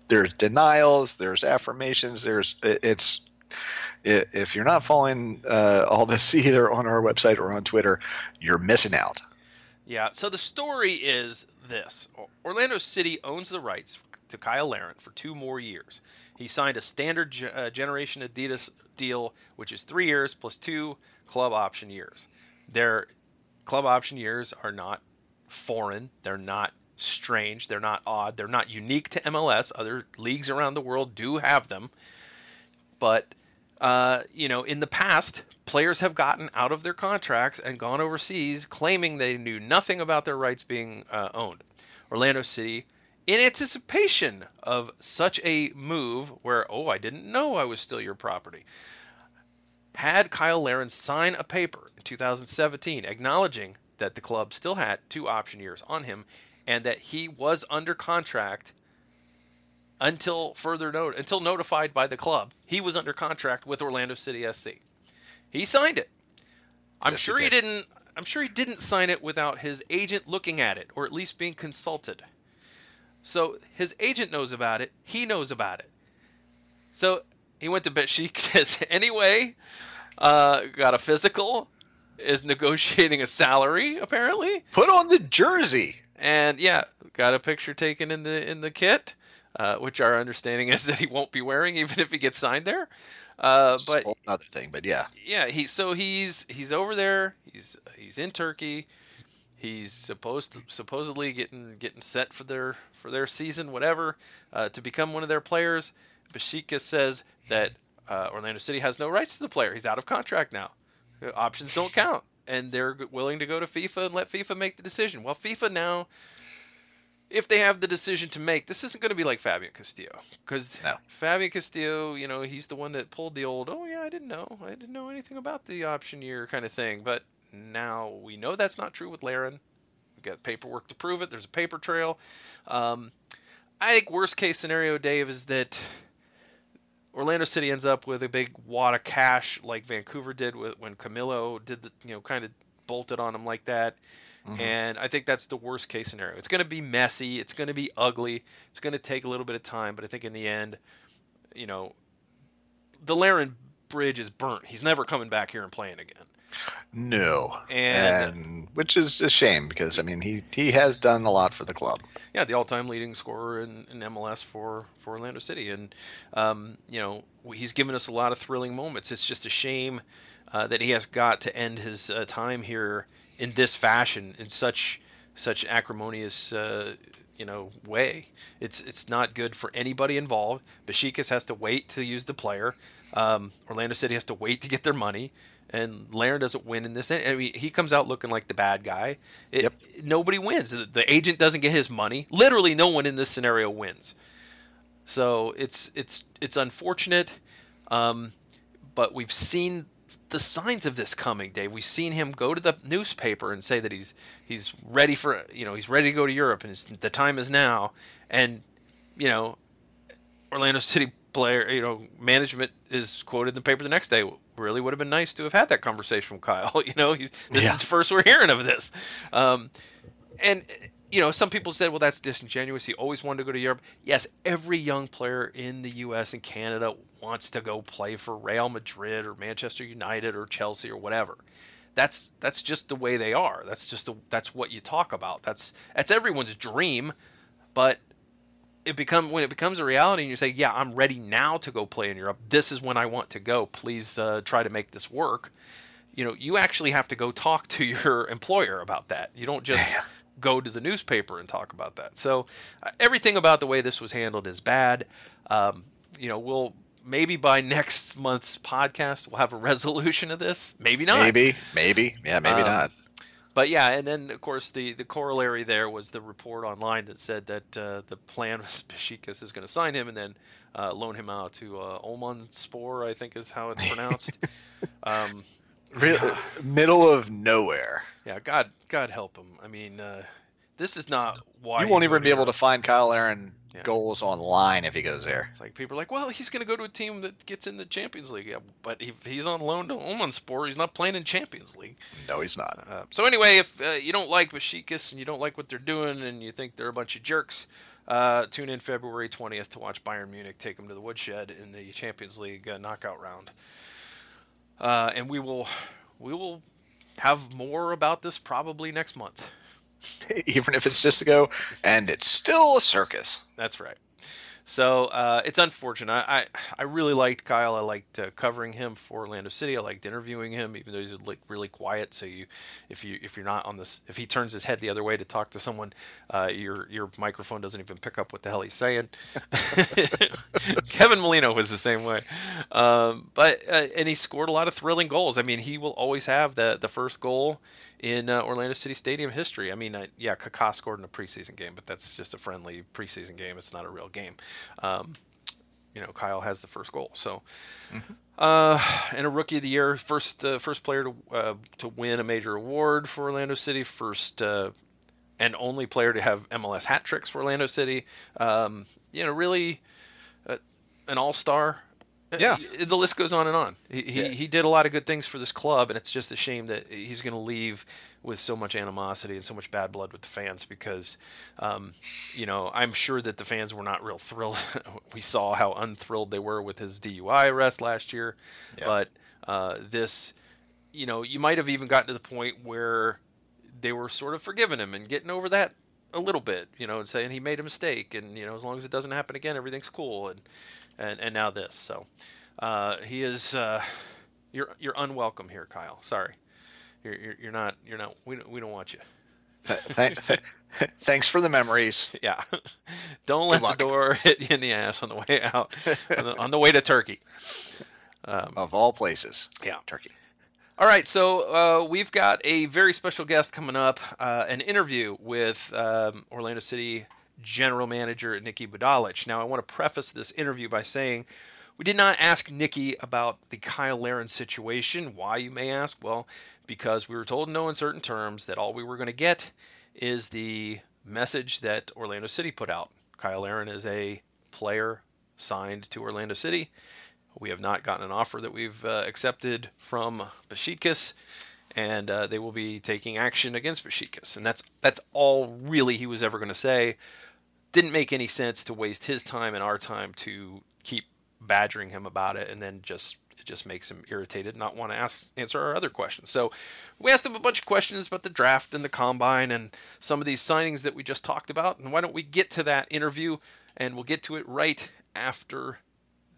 There's denials. There's affirmations. If you're not following all this either on our website or on Twitter, you're missing out. Yeah. So the story is this: Orlando City owns the rights to Cyle Larin for 2 more years. He signed a standard generation Adidas deal, which is 3 years plus 2 club option years. Their club option years are not foreign. They're not strange. They're not odd. They're not unique to MLS. Other leagues around the world do have them. But, in the past, players have gotten out of their contracts and gone overseas claiming they knew nothing about their rights being owned. Orlando City, in anticipation of such a move where, I didn't know I was still your property, had Cyle Larin sign a paper in 2017 acknowledging that the club still had 2 option years on him and that he was under contract until notified by the club. He was under contract with Orlando City SC. He signed it. I'm sure he didn't sign it without his agent looking at it, or at least being consulted. So his agent knows about it. He knows about it. So he went to Beşiktaş anyway. Got a physical. Is negotiating a salary apparently. Put on the jersey. And yeah, got a picture taken in the kit. Which our understanding is that he won't be wearing, even if he gets signed there. But another thing, but yeah. Yeah, he's over there. He's in Turkey. He's supposedly getting set for their season, whatever, to become one of their players. Beşiktaş says that Orlando City has no rights to the player. He's out of contract now. Options don't count, and they're willing to go to FIFA and let FIFA make the decision. Well, FIFA now. If they have the decision to make, this isn't going to be like Fabian Castillo, because Fabian Castillo, he's the one that pulled the old, I didn't know anything about the option year kind of thing. But now we know that's not true with Larin. We've got paperwork to prove it. There's a paper trail. I think worst case scenario, Dave, is that Orlando City ends up with a big wad of cash like Vancouver did when Camilo did the kind of bolted on him like that. Mm-hmm. And I think that's the worst case scenario. It's going to be messy. It's going to be ugly. It's going to take a little bit of time. But I think in the end, the Larin bridge is burnt. He's never coming back here and playing again. No. And which is a shame because, he has done a lot for the club. Yeah, the all-time leading scorer in MLS for Orlando City. And, he's given us a lot of thrilling moments. It's just a shame that he has got to end his time here in this fashion, in such acrimonious way. It's not good for anybody involved. Beşiktaş has to wait to use the player. Orlando City has to wait to get their money, and Larin doesn't win in this. He comes out looking like the bad guy. Nobody wins. The agent doesn't get his money. Literally, no one in this scenario wins. So it's unfortunate, but we've seen the signs of this coming, Dave. We've seen him go to the newspaper and say that he's ready for he's ready to go to Europe, and the time is now. And Orlando City player management is quoted in the paper the next day. Really would have been nice to have had that conversation with Kyle. This is the first we're hearing of this. And some people said, well, that's disingenuous. He always wanted to go to Europe. Yes, every young player in the U.S. and Canada wants to go play for Real Madrid or Manchester United or Chelsea or whatever. That's just the way they are. That's what you talk about. That's everyone's dream. But when it becomes a reality and you say, yeah, I'm ready now to go play in Europe. This is when I want to go. Please try to make this work. You actually have to go talk to your employer about that. You don't just go to the newspaper and talk about that. So everything about the way this was handled is bad. You know, we'll maybe by next month's podcast, we'll have a resolution of this. Maybe not. Maybe. Yeah, maybe not. But yeah, and then, of course, the corollary there was the report online that said that the plan was Beşiktaş is going to sign him and then loan him out to Omanspor, I think is how it's pronounced. Middle of nowhere. Yeah, God help him. I mean, this is not why. You won't even be able to find Kyle Larin goals online if he goes there. It's like people are like, well, he's going to go to a team that gets in the Champions League. Yeah, but if he's on loan to Omanspor, he's not playing in Champions League. No, he's not. So anyway, if you don't like Beşiktaş and you don't like what they're doing and you think they're a bunch of jerks, tune in February 20th to watch Bayern Munich take them to the woodshed in the Champions League knockout round. And we will have more about this probably next month. Even if it's just a go, and it's still a circus. That's right. So it's unfortunate. I really liked Kyle. I liked covering him for Orlando City. I liked interviewing him, even though he's like really quiet. So if you're not on this, if he turns his head the other way to talk to someone, your microphone doesn't even pick up what the hell he's saying. Kevin Molino was the same way, and he scored a lot of thrilling goals. I mean, he will always have the first goal in Orlando City Stadium history. I mean, Kaká scored in a preseason game, but that's just a friendly preseason game. It's not a real game. Kyle has the first goal. So, and a Rookie of the Year, first player to win a major award for Orlando City, first and only player to have MLS hat tricks for Orlando City. Really an all-star. Yeah, the list goes on and on. He did a lot of good things for this club, and it's just a shame that he's going to leave with so much animosity and so much bad blood with the fans because, I'm sure that the fans were not real thrilled. We saw how unthrilled they were with his DUI arrest last year. Yeah. But this, you might have even gotten to the point where they were sort of forgiving him and getting over that a little bit, and saying he made a mistake, and as long as it doesn't happen again, everything's cool. And now this. So he is you're unwelcome here, Kyle. Sorry, you're not. We don't want you. Thanks for the memories. Yeah. Don't let the door hit you in the ass on the way out, on the way to Turkey. Of all places. Yeah, Turkey. All right, so we've got a very special guest coming up, an interview with Orlando City General Manager Niki Budalic. Now, I want to preface this interview by saying we did not ask Niki about the Kyle Larin situation. Why, you may ask? Well, because we were told in no uncertain terms that all we were going to get is the message that Orlando City put out. Kyle Larin is a player signed to Orlando City. We have not gotten an offer that we've accepted from Beşiktaş, and they will be taking action against Beşiktaş. And that's all really he was ever going to say. Didn't make any sense to waste his time and our time to keep badgering him about it, and then it just makes him irritated, not want to answer our other questions. So we asked him a bunch of questions about the draft and the combine and some of these signings that we just talked about. And why don't we get to that interview, and we'll get to it right after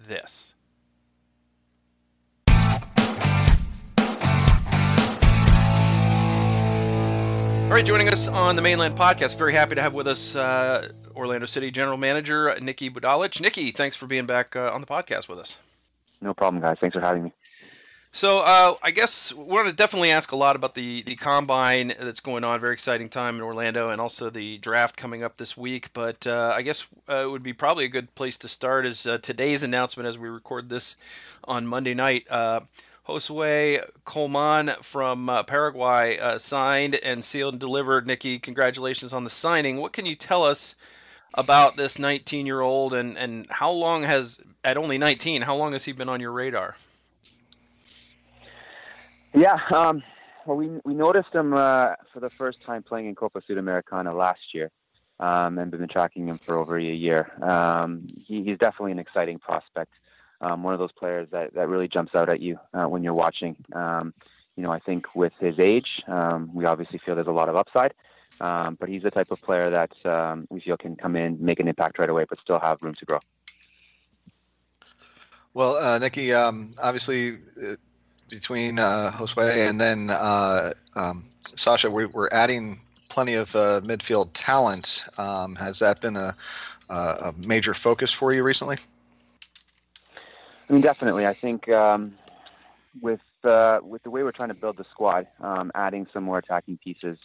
this. All right, joining us on the Mainland Podcast, very happy to have with us Orlando City General Manager Niki Budalic. Niki, thanks for being back on the podcast with us. No problem, guys. Thanks for having me. So I guess we're going to definitely ask a lot about the combine that's going on, very exciting time in Orlando, and also the draft coming up this week. But I guess it would be probably a good place to start is today's announcement as we record this on Monday night. Josué Colmán from Paraguay signed and sealed and delivered. Niki, congratulations on the signing. What can you tell us about this 19-year-old and how long has, at only 19, how long has he been on your radar? Yeah, well, we noticed him for the first time playing in Copa Sudamericana last year and been tracking him for over a year. He's definitely an exciting prospect. One of those players that really jumps out at you when you're watching. I think with his age, we obviously feel there's a lot of upside, but he's the type of player that we feel can come in, make an impact right away, but still have room to grow. Well, Niki, obviously between Josué and then Sacha, we're adding plenty of midfield talent. Has that been a major focus for you recently? I mean, definitely. I think with the way we're trying to build the squad, adding some more attacking pieces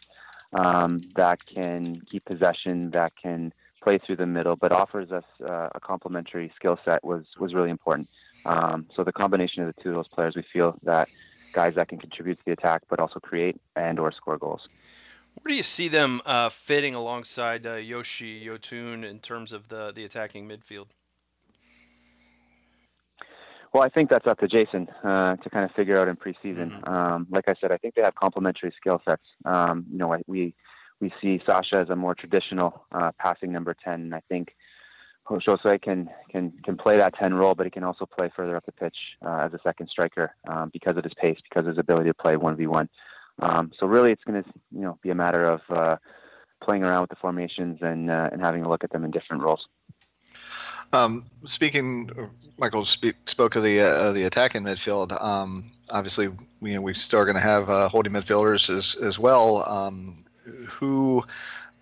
that can keep possession, that can play through the middle, but offers us a complementary skill set was really important. So the combination of the two of those players, we feel that guys that can contribute to the attack, but also create and or score goals. Where do you see them fitting alongside Yoshi Yotún in terms of the attacking midfield? Well, I think that's up to Jason to kind of figure out in preseason. Mm-hmm. Like I said, I think they have complementary skill sets. You know, we see Sacha as a more traditional passing number 10, and I think José can play that 10 role, but he can also play further up the pitch as a second striker because of his pace, because of his ability to play 1v1. So really, it's going to be a matter of playing around with the formations and having a look at them in different roles. Michael spoke of the attack in midfield. Obviously, we're still going to have holding midfielders as well. Who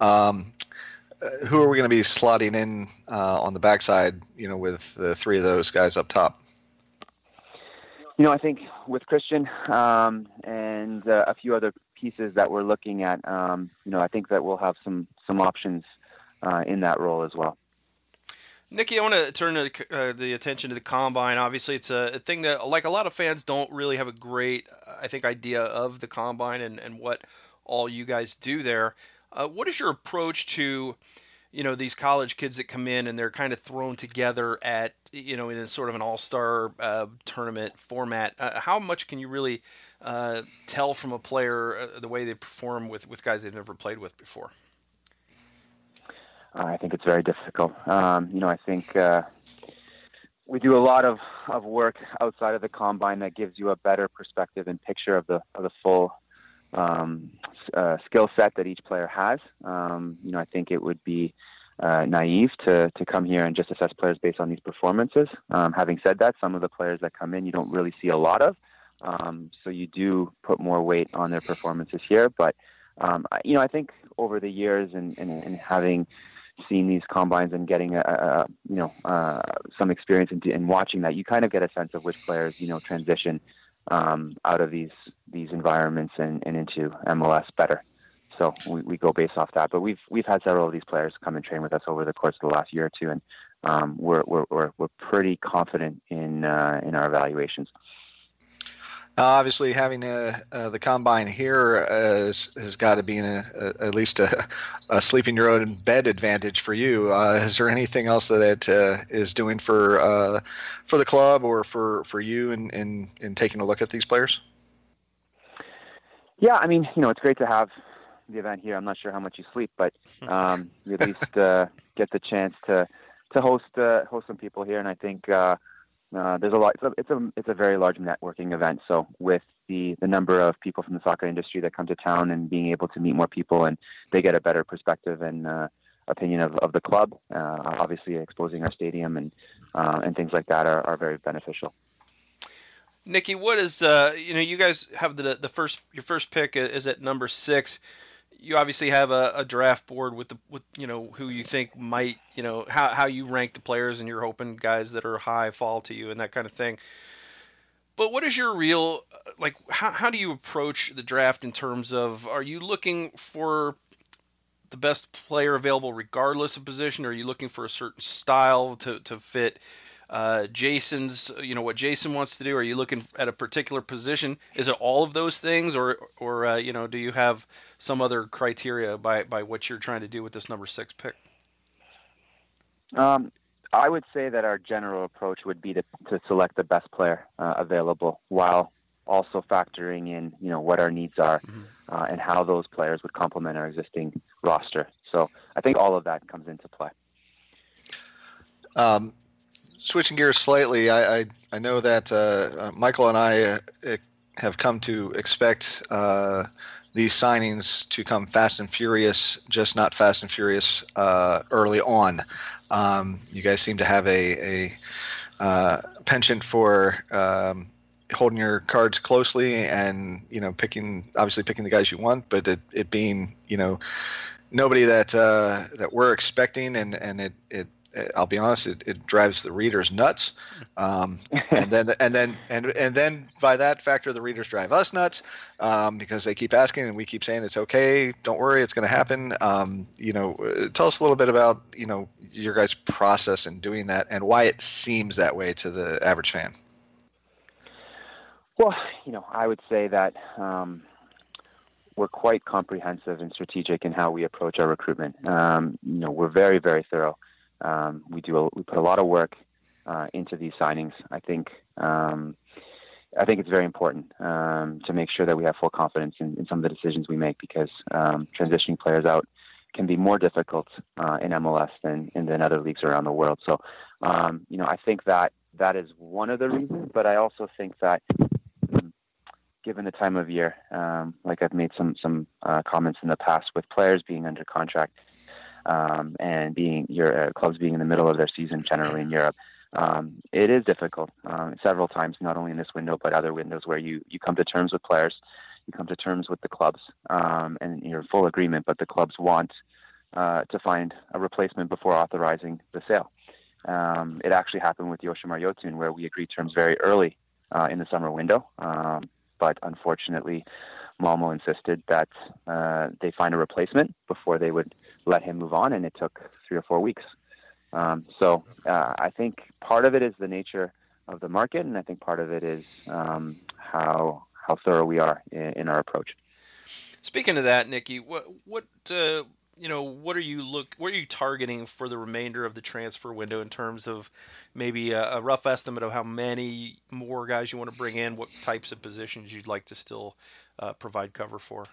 are we going to be slotting in on the backside, with the three of those guys up top? I think with Christian and a few other pieces that we're looking at, I think that we'll have some options in that role as well. Niki, I want to turn the attention to the Combine. Obviously, it's a thing that, like, a lot of fans don't really have a great, I think, idea of the Combine and what all you guys do there. What is your approach to, these college kids that come in and they're kind of thrown together at, in a sort of an all-star tournament format? How much can you really tell from a player the way they perform with guys they've never played with before? I think it's very difficult. I think we do a lot of work outside of the Combine that gives you a better perspective and picture of the full skill set that each player has. I think it would be naive to come here and just assess players based on these performances. Having said that, some of the players that come in, you don't really see a lot of. So you do put more weight on their performances here. But, I think over the years and having seen these combines and getting, some experience in watching that, you kind of get a sense of which players, transition out of these environments and into MLS better. So we go based off that. But we've had several of these players come and train with us over the course of the last year or two, and we're pretty confident in our evaluations. Obviously, having the Combine here has got to be at least a sleeping your own bed advantage for you. Is there anything else that it is doing for the club or for you in taking a look at these players? Yeah, I mean, it's great to have the event here. I'm not sure how much you sleep, but you at least get the chance to host some people here, and I think. There's a lot. It's a very large networking event. So with the number of people from the soccer industry that come to town and being able to meet more people, and they get a better perspective and opinion of the club. Obviously, exposing our stadium and things like that are very beneficial. Niki, what is you guys have your first pick is at number 6. You obviously have a draft board with who you think might, how you rank the players, and you're hoping guys that are high fall to you and that kind of thing. But what is your real, like, how do you approach the draft in terms of, are you looking for the best player available regardless of position? Or are you looking for a certain style to fit Jason's, what Jason wants to do? Are you looking at a particular position? Is it all of those things, or do you have some other criteria by what you're trying to do with this number 6 pick? I would say that our general approach would be to select the best player available, while also factoring in, what our needs are, mm-hmm. And how those players would complement our existing roster. So I think all of that comes into play. Switching gears slightly, I know that Michael and I have come to expect these signings to come fast and furious, just not fast and furious early on. You guys seem to have a penchant for holding your cards closely and, you know, obviously picking the guys you want, but it being, you know, nobody that we're expecting. And it I'll be honest, it drives the readers nuts. And then by that factor, the readers drive us nuts, because they keep asking and we keep saying, it's okay, don't worry, it's going to happen. You know, tell us a little bit about, you know, your guys' process in doing that and why it seems that way to the average fan. Well, you know, I would say that we're quite comprehensive and strategic in how we approach our recruitment. You know, we're very, very thorough. We put a lot of work into these signings. I think it's very important to make sure that we have full confidence in some of the decisions we make, because transitioning players out can be more difficult in MLS than other leagues around the world. So, you know, I think that is one of the reasons, but I also think that given the time of year, like I've made some comments in the past, with players being under contract, and being your clubs being in the middle of their season generally in Europe, it is difficult several times, not only in this window but other windows, where you come to terms with players, you come to terms with the clubs, and you're in full agreement, but the clubs want to find a replacement before authorizing the sale. It actually happened with Yoshimar Yotún, where we agreed terms very early in the summer window, but unfortunately Malmo insisted that they find a replacement before they would let him move on, and it took 3 or 4 weeks. So I think part of it is the nature of the market, and I think part of it is how thorough we are in our approach. Speaking of that, Niki, what are you targeting for the remainder of the transfer window in terms of maybe a rough estimate of how many more guys you want to bring in, what types of positions you'd like to still provide cover for?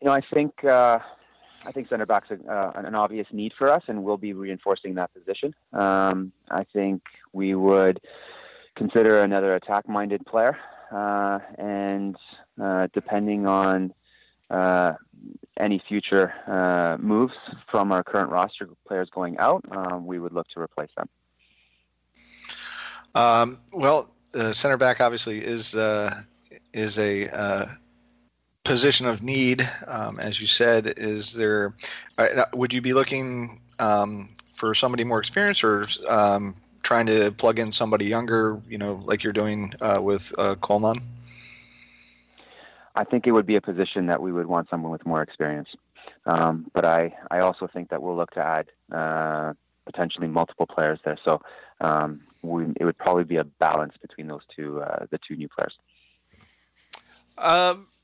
You know, I think center back's an obvious need for us, and we'll be reinforcing that position. I think we would consider another attack-minded player, and depending on any future moves from our current roster players going out, we would look to replace them. Center back obviously is a position of need, as you said. Would you be looking for somebody more experienced, or trying to plug in somebody younger? You know, like you're doing with Colmán. I think it would be a position that we would want someone with more experience. But I also think that we'll look to add potentially multiple players there. So it would probably be a balance between those two, the two new players.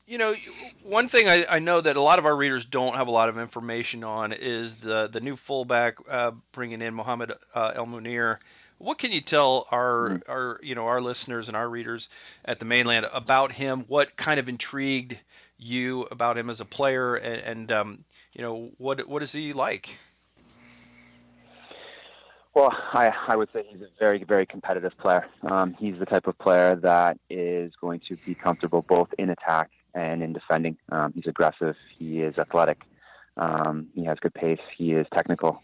You know, one thing I know that a lot of our readers don't have a lot of information on is the new fullback, bringing in Mohamed El Munir. What can you tell our listeners and our readers at the Mainland about him? What kind of intrigued you about him as a player, and you know, what is he like? Well, I would say he's a very, very competitive player. He's the type of player that is going to be comfortable both in attack and in defending. He's aggressive. He is athletic. He has good pace. He is technical.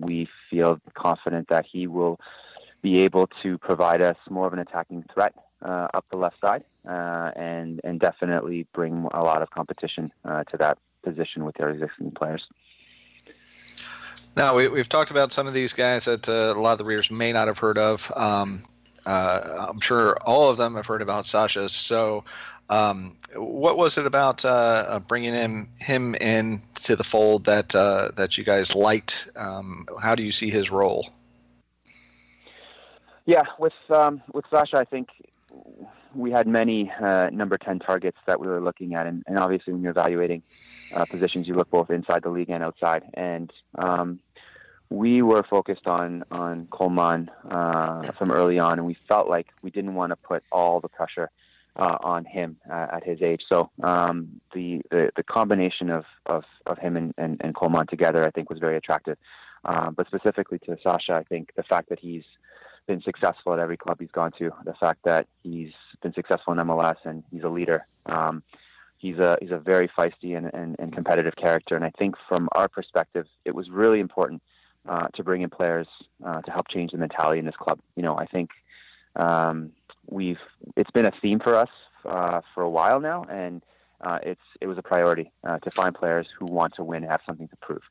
We feel confident that he will be able to provide us more of an attacking threat up the left side, and definitely bring a lot of competition to that position with their existing players. Now, we've talked about some of these guys that a lot of the readers may not have heard of. I'm sure all of them have heard about Sacha. So what was it about bringing him in to the fold that you guys liked? How do you see his role? Yeah, with Sacha, I think we had many number 10 targets that we were looking at. And obviously when you're evaluating positions, you look both inside the league and outside. And we were focused on Colmán from early on, and we felt like we didn't want to put all the pressure on him at his age. So the combination of him and Colmán together, I think, was very attractive. But specifically to Sacha, I think the fact that he's been successful at every club he's gone to, the fact that he's been successful in MLS, and he's a leader. He's a very feisty and competitive character. And I think from our perspective, it was really important to bring in players to help change the mentality in this club. You know, I think it's been a theme for us for a while now, and it was a priority to find players who want to win, have something to prove.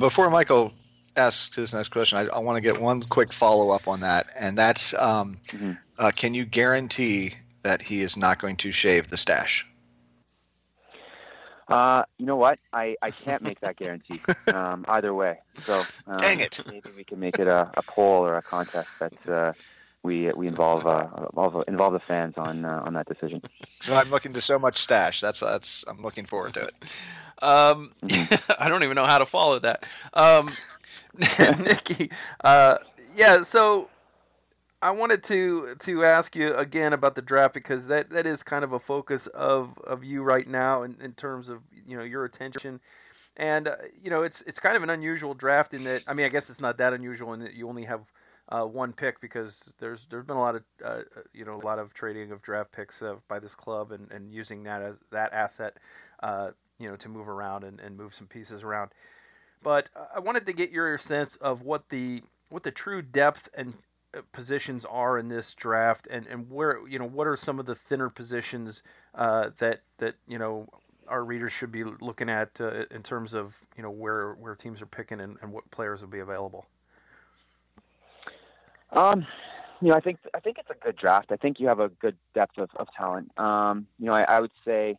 Before Michael asks his next question, I want to get one quick follow-up on that, and that's can you guarantee that he is not going to shave the stash? You know what? I can't make that guarantee either way. So dang it! Maybe we can make it a poll or a contest that we involve the fans on that decision. No, I'm looking to so much stash. That's I'm looking forward to it. I don't even know how to follow that. Niki, yeah. So I wanted to ask you again about the draft, because that is kind of a focus of you right now in terms of, you know, your attention. And, you know, it's kind of an unusual draft in that, I mean, I guess it's not that unusual in that you only have one pick, because there's been a lot of, a lot of trading of draft picks by this club and using that as that asset, to move around and move some pieces around. But I wanted to get your sense of what the true depth and positions are in this draft, and where, you know, what are some of the thinner positions that you know, our readers should be looking at in terms of, you know, where teams are picking and what players will be available. I think it's a good draft. I think you have a good depth of talent. I would say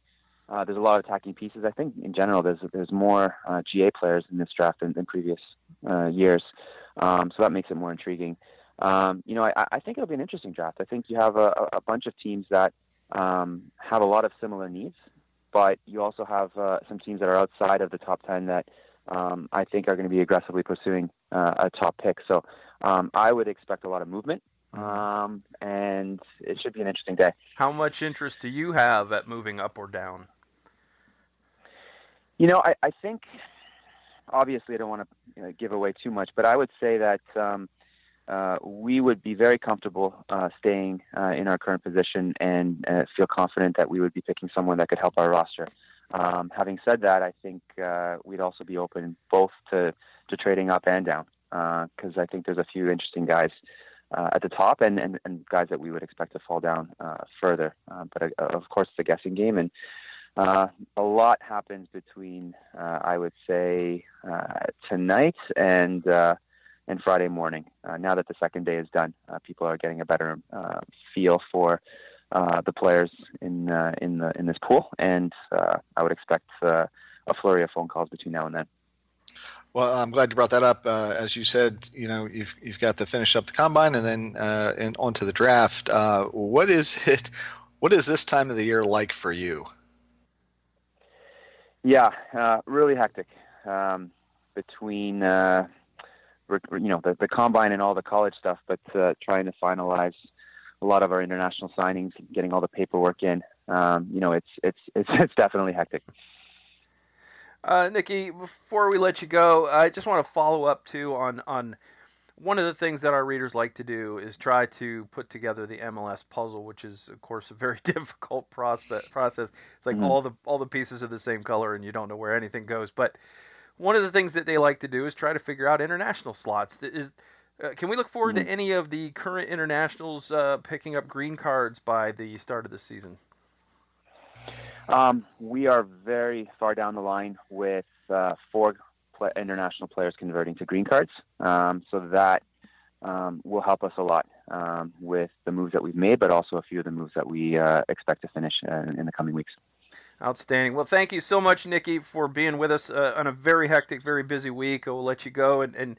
there's a lot of attacking pieces. I think in general there's more GA players in this draft than previous years, so that makes it more intriguing. I think it'll be an interesting draft. I think you have a bunch of teams that have a lot of similar needs, but you also have some teams that are outside of the top 10 that I think are going to be aggressively pursuing a top pick. So I would expect a lot of movement, and it should be an interesting day. How much interest do you have at moving up or down? You know, I think, obviously I don't want to give away too much, but I would say that we would be very comfortable staying in our current position and feel confident that we would be picking someone that could help our roster. Having said that, I think we'd also be open both to trading up and down, because I think there's a few interesting guys at the top and guys that we would expect to fall down further. But of course, it's a guessing game, and a lot happens between, I would say, tonight and Friday morning. Now that the second day is done, people are getting a better feel for the players in this pool, and I would expect a flurry of phone calls between now and then. Well, I'm glad you brought that up. As you said, you know, you've got to finish up the combine and then and onto the draft. What is this time of the year like for you? Yeah, really hectic. Between the combine and all the college stuff, but trying to finalize a lot of our international signings, getting all the paperwork in. It's definitely hectic. Niki, before we let you go, I just want to follow up too on one of the things that our readers like to do is try to put together the MLS puzzle, which is of course a very difficult process. It's like all the pieces are the same color and you don't know where anything goes, but one of the things that they like to do is try to figure out international slots. Can we look forward to any of the current internationals picking up green cards by the start of the season? We are very far down the line with four international players converting to green cards. So that will help us a lot with the moves that we've made, but also a few of the moves that we expect to finish in the coming weeks. Outstanding. Well, thank you so much, Niki, for being with us on a very hectic, very busy week. I will let you go, and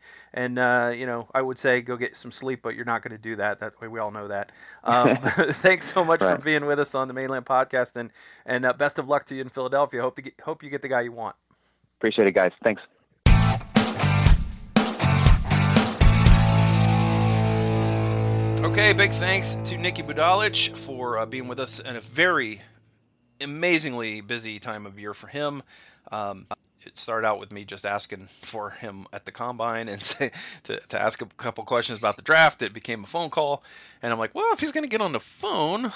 I would say go get some sleep, but you're not going to do that. That way, we all know that. Thanks so much for being with us on the Mainland Podcast, and best of luck to you in Philadelphia. Hope you get the guy you want. Appreciate it, guys. Thanks. Okay, big thanks to Niki Budalic for being with us in a very amazingly busy time of year for him. It started out with me just asking for him at the combine and to ask a couple questions about the draft. It became a phone call, and I'm like, well, if he's going to get on the phone,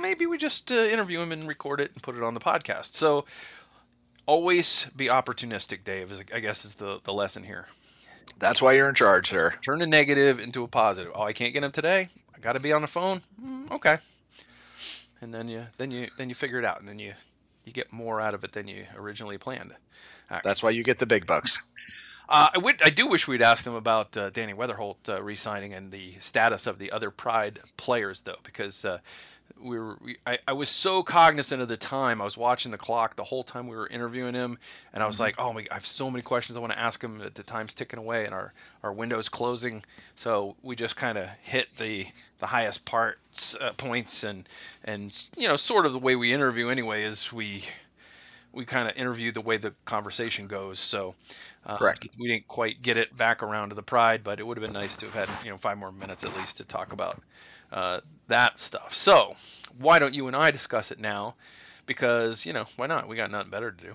maybe we just interview him and record it and put it on the podcast. So always be opportunistic, Dave, I guess is the lesson here. That's why you're in charge, sir. Turn a negative into a positive. Oh, I can't get him today. I I got to be on the phone. Okay. And then you figure it out, and then you get more out of it than you originally planned. Actually. That's why you get the big bucks. I do wish we'd asked him about Danny Weatherholt re-signing and the status of the other Pride players, though, because I was so cognizant of the time. I was watching the clock the whole time we were interviewing him, and I was like, oh, I have so many questions I want to ask him. The time's ticking away, and our window's closing, so we just kind of hit the highest parts points, and you know, sort of the way we interview anyway is we kind of interview the way the conversation goes. So correct. We didn't quite get it back around to the Pride, but it would have been nice to have had, you know, 5 more minutes at least to talk about that stuff. So why don't you and I discuss it now? Because, you know, why not? We got nothing better to do.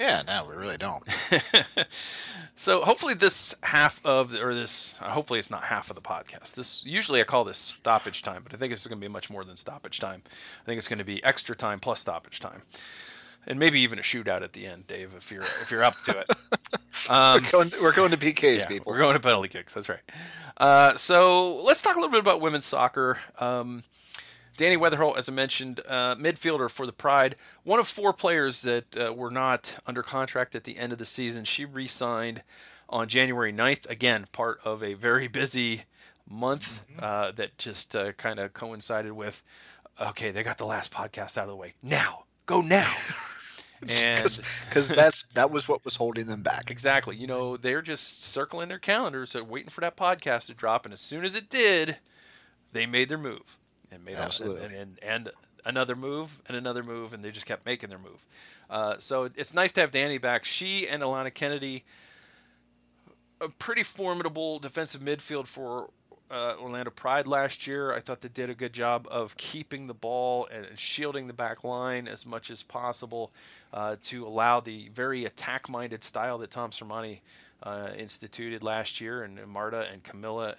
Yeah, no, we really don't. So hopefully hopefully it's not half of the podcast. This usually I call this stoppage time, but I think it's going to be much more than stoppage time. I think it's going to be extra time plus stoppage time. And maybe even a shootout at the end, Dave, if you're up to it. We're going to PKs, yeah, people. We're going to penalty kicks. That's right. So let's talk a little bit about women's soccer. Danny Weatherholt, as I mentioned, midfielder for the Pride, one of 4 players that were not under contract at the end of the season. She re-signed on January 9th. Again, part of a very busy month that just kind of coincided with. Okay, they got the last podcast out of the way now. Go now, because that was what was holding them back. Exactly. You know, they're just circling their calendars, waiting for that podcast to drop, and as soon as it did, they made their move and made another move and another move, and they just kept making their move. So it's nice to have Danny back. She and Alana Kennedy, a pretty formidable defensive midfield for Orlando Pride last year. I thought they did a good job of keeping the ball and shielding the back line as much as possible to allow the very attack-minded style that Tom Sermani instituted last year, and Marta and Camilla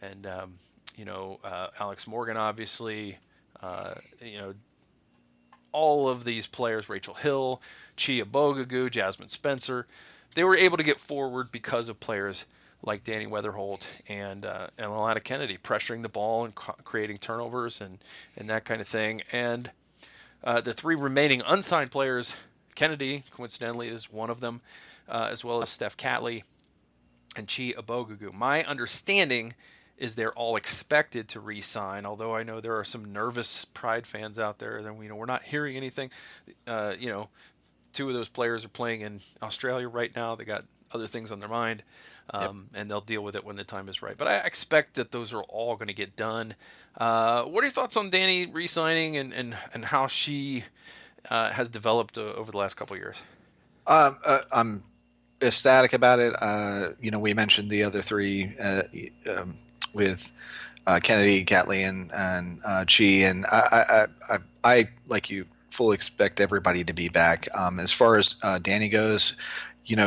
and Alex Morgan, obviously, all of these players, Rachel Hill, Chia Bogagu, Jasmine Spencer, they were able to get forward because of players like Danny Weatherholt and Alana Kennedy pressuring the ball and creating turnovers and that kind of thing. And the 3 remaining unsigned players, Kennedy, coincidentally, is one of them, as well as Steph Catley and Chi Abogugu. My understanding is they're all expected to re-sign, although I know there are some nervous Pride fans out there that, we're not hearing anything. 2 of those players are playing in Australia right now. They got other things on their mind. And they'll deal with it when the time is right. But I expect that those are all going to get done. What are your thoughts on Danny re-signing and how she has developed over the last couple of years? I'm ecstatic about it. We mentioned the other 3 with Kennedy, Catley, and Chi. And I, like you, fully expect everybody to be back. As far as Danny goes,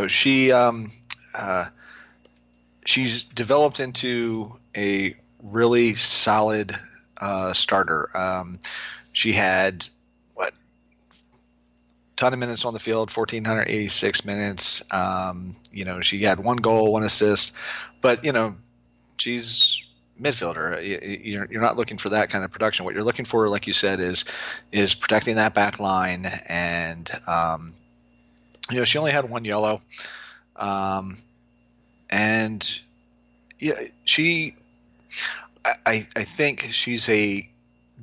she... she's developed into a really solid starter. She had ton of minutes on the field, 1,486 minutes. She had 1 goal, 1 assist, but she's midfielder. You're not looking for that kind of production. What you're looking for, like you said, is protecting that back line. And she only had 1 yellow. I think she's a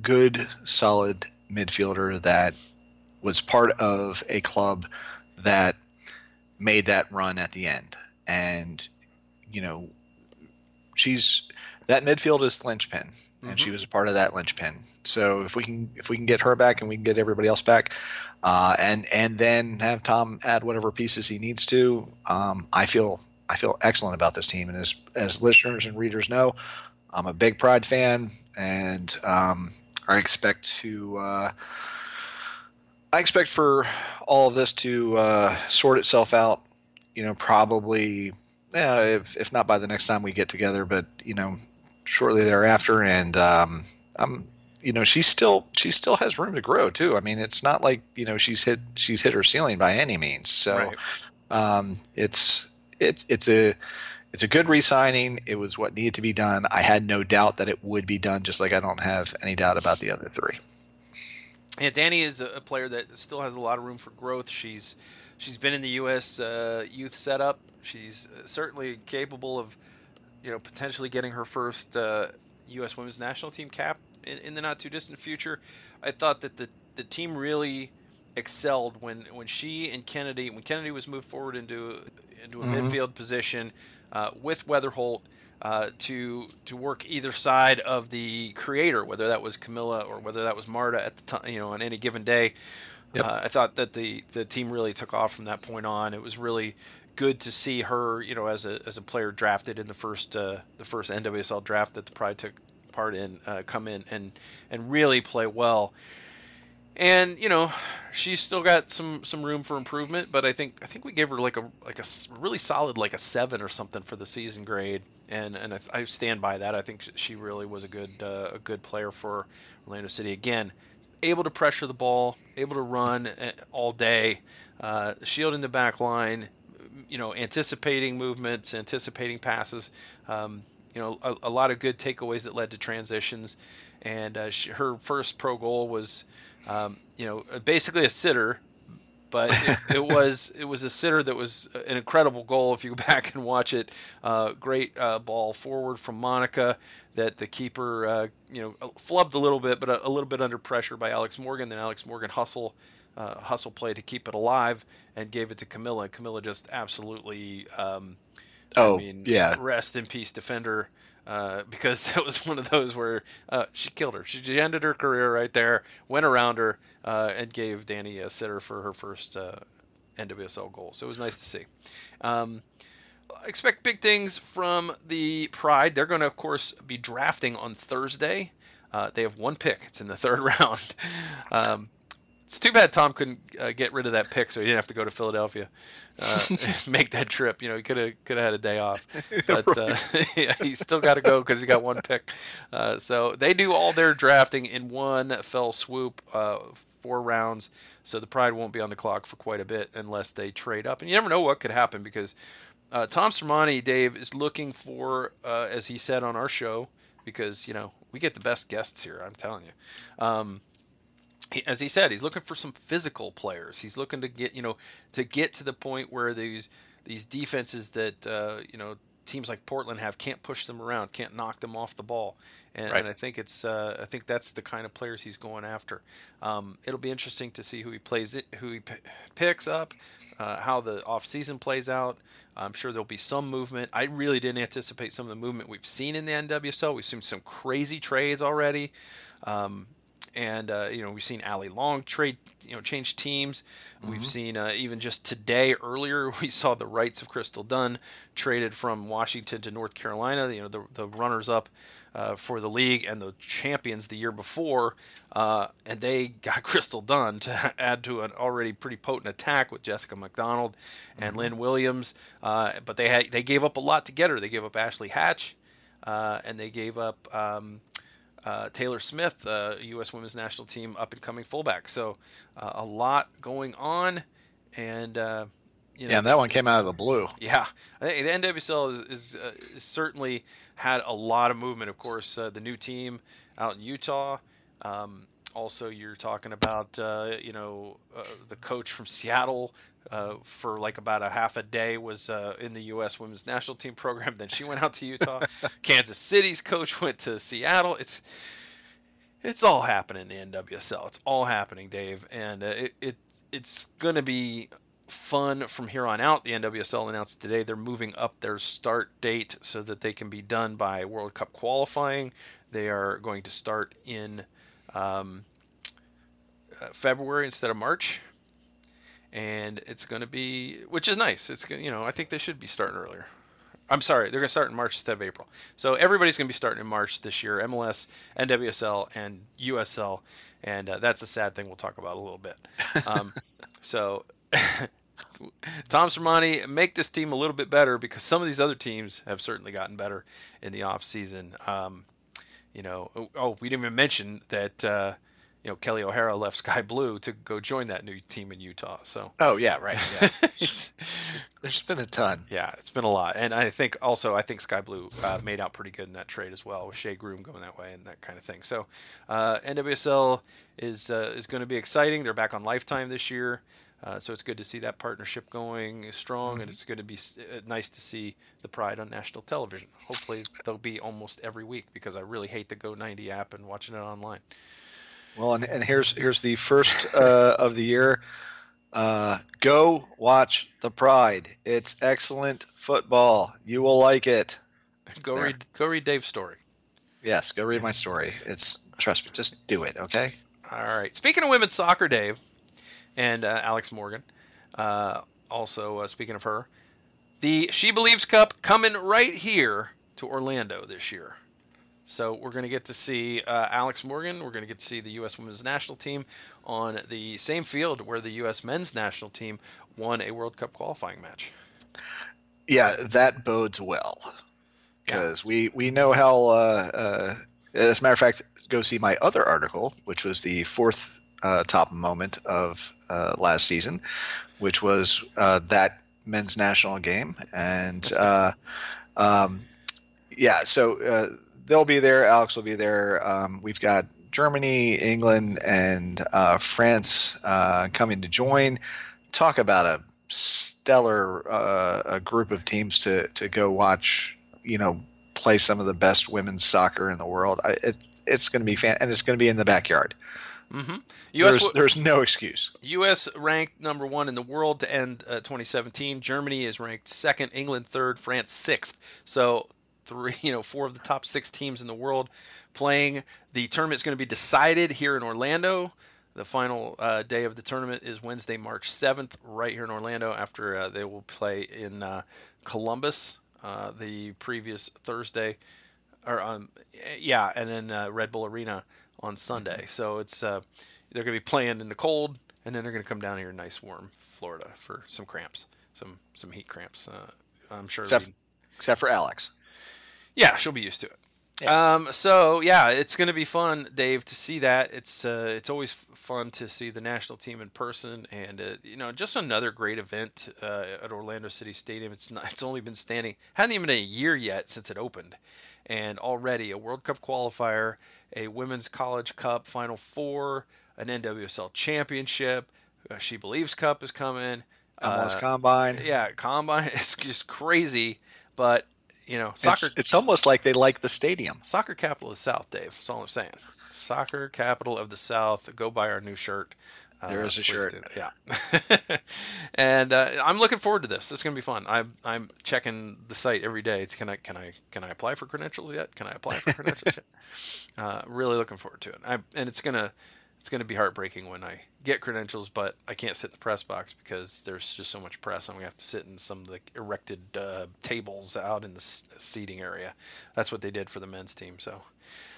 good, solid midfielder that was part of a club that made that run at the end. And, that midfield is the linchpin, and she was a part of that linchpin. So if we can get her back and we can get everybody else back, and then have Tom add whatever pieces he needs to, I feel excellent about this team. And as listeners and readers know, I'm a big Pride fan, and I expect for all of this to sort itself out, probably, if not by the next time we get together, but shortly thereafter. And she still has room to grow too. It's not like she's hit her ceiling by any means. So right. It's It's a good re-signing. It was what needed to be done. I had no doubt that it would be done, just like I don't have any doubt about the other three. Yeah, Danny is a player that still has a lot of room for growth. She's been in the U.S. youth setup. She's certainly capable of, potentially getting her first U.S. Women's National Team cap in the not too distant future. I thought that the team really excelled when she and Kennedy, when Kennedy was moved forward into a midfield position with Weatherholt to work either side of the creator, whether that was Camilla or whether that was Marta at the time, on any given day. Yep. I thought that the team really took off from that point on. It was really good to see her, as a player drafted in the first NWSL draft that the Pride took part in, come in and really play well. And she's still got some room for improvement, but I think we gave her like a really solid like a 7 or something for the season grade, and I stand by that. I think she really was a good player for Orlando City. Again, able to pressure the ball, able to run all day, shielding the back line, anticipating movements, anticipating passes, a lot of good takeaways that led to transitions. And her first pro goal was, basically a sitter, but it was a sitter that was an incredible goal. If you go back and watch it, great ball forward from Monica that the keeper, flubbed a little bit, but a little bit under pressure by Alex Morgan. Then Alex Morgan hustle play to keep it alive and gave it to Camilla. Camilla just absolutely, rest in peace, defender. Because that was one of those where she killed her. She ended her career right there, went around her, and gave Danny a sitter for her first NWSL goal. So it was nice to see. Expect big things from the Pride. They're going to, of course, be drafting on Thursday. They have one pick. It's in the third round. It's too bad Tom couldn't get rid of that pick, so he didn't have to go to Philadelphia, make that trip. He could have had a day off, but he's still got to go because he got one pick. So they do all their drafting in one fell swoop, 4 rounds. So the Pride won't be on the clock for quite a bit unless they trade up, and you never know what could happen because Tom Sermani, Dave, is looking for, as he said on our show, because we get the best guests here. I'm telling you. As he said, he's looking for some physical players. He's looking to get, to get to the point where these defenses that, teams like Portland have can't push them around, can't knock them off the ball. And, right. And I think I think that's the kind of players he's going after. It'll be interesting to see who he plays it, who he picks up, how the offseason plays out. I'm sure there'll be some movement. I really didn't anticipate some of the movement we've seen in the NWSL. We've seen some crazy trades already. And we've seen Allie Long trade, change teams. Mm-hmm. We've seen even just today earlier, we saw the rights of Crystal Dunn traded from Washington to North Carolina, the runners up for the league and the champions the year before. And they got Crystal Dunn to add to an already pretty potent attack with Jessica McDonald and Lynn Williams. But they gave up a lot to get her. They gave up Ashley Hatch and they gave up, Taylor Smith, U.S. Women's National Team up-and-coming fullback. So a lot going on, and and that one came out of the blue. Yeah, the NWSL is certainly had a lot of movement. Of course, the new team out in Utah. Also, you're talking about the coach from Seattle for like about a half a day was in the U.S. Women's National Team program. Then she went out to Utah. Kansas City's coach went to Seattle. It's all happening in the NWSL. It's all happening, Dave, and it's going to be fun from here on out. The NWSL announced today they're moving up their start date so that they can be done by World Cup qualifying. They are going to start in February instead of March, and it's going to be, which is nice. It's going, I think they should be starting earlier. I'm sorry, they're going to start in March instead of April. So everybody's going to be starting in March this year, MLS, NWSL, and USL, and that's a sad thing we'll talk about a little bit. So Tom Sermani, make this team a little bit better because some of these other teams have certainly gotten better in the off season. We didn't even mention that you know, Kelly O'Hara left Sky Blue to go join that new team in Utah. So. Oh yeah, right. Yeah. There's been a ton. Yeah, it's been a lot, and I think Sky Blue made out pretty good in that trade as well, with Shea Groom going that way and that kind of thing. So NWSL is going to be exciting. They're back on Lifetime this year. So it's good to see that partnership going strong, mm-hmm. and it's going to be nice to see the Pride on national television. Hopefully they'll be almost every week, because I really hate the Go90 app and watching it online. Well, and here's the first of the year. Go watch the Pride. It's excellent football. You will like it. Go read Dave's story. Yes, go read my story. Trust me, just do it, okay? All right. Speaking of women's soccer, Dave. And Alex Morgan, also speaking of her, the She Believes Cup coming right here to Orlando this year. So we're going to get to see Alex Morgan. We're going to get to see the U.S. Women's National Team on the same field where the U.S. Men's National Team won a World Cup qualifying match. Yeah, that bodes well, because we know how as a matter of fact, go see my other article, which was the fourth top moment of last season, which was that men's national game. And they'll be there. Alex will be there. We've got Germany, England, and France coming to join. Talk about a stellar a group of teams to go watch, play some of the best women's soccer in the world. It's going to be fan, and it's going to be in the backyard. Mm-hmm. There's no excuse. U.S. ranked number 1 in the world to end 2017. Germany is ranked 2nd, England 3rd, France 6th. So 4 of the top 6 teams in the world playing. The tournament's going to be decided here in Orlando. The final day of the tournament is Wednesday, March 7th, right here in Orlando. After they will play in Columbus the previous Thursday, and then Red Bull Arena on Sunday. So it's they're going to be playing in the cold, and then they're going to come down here in nice warm Florida for some cramps, some heat cramps. I'm sure. Except for Alex. Yeah, she'll be used to it. Yeah. It's going to be fun, Dave, to see that. It's always fun to see the national team in person, and just another great event at Orlando City Stadium. It's only been standing, hadn't even been a year yet since it opened, and already a World Cup qualifier, a Women's College Cup Final Four, an NWSL Championship, a She Believes Cup is coming. Almost Combine. Yeah, Combine. It's just crazy, but soccer. It's almost like they like the stadium. Soccer capital of the South, Dave. That's all I'm saying. Soccer capital of the South. Go buy our new shirt. There is a shirt. Yeah. And I'm looking forward to this. It's going to be fun. I'm checking the site every day. It's can I apply for credentials yet? Really looking forward to it. And it's gonna be heartbreaking when I get credentials, but I can't sit in the press box because there's just so much press. I'm gonna have to sit in some of the erected tables out in the seating area. That's what they did for the men's team. So,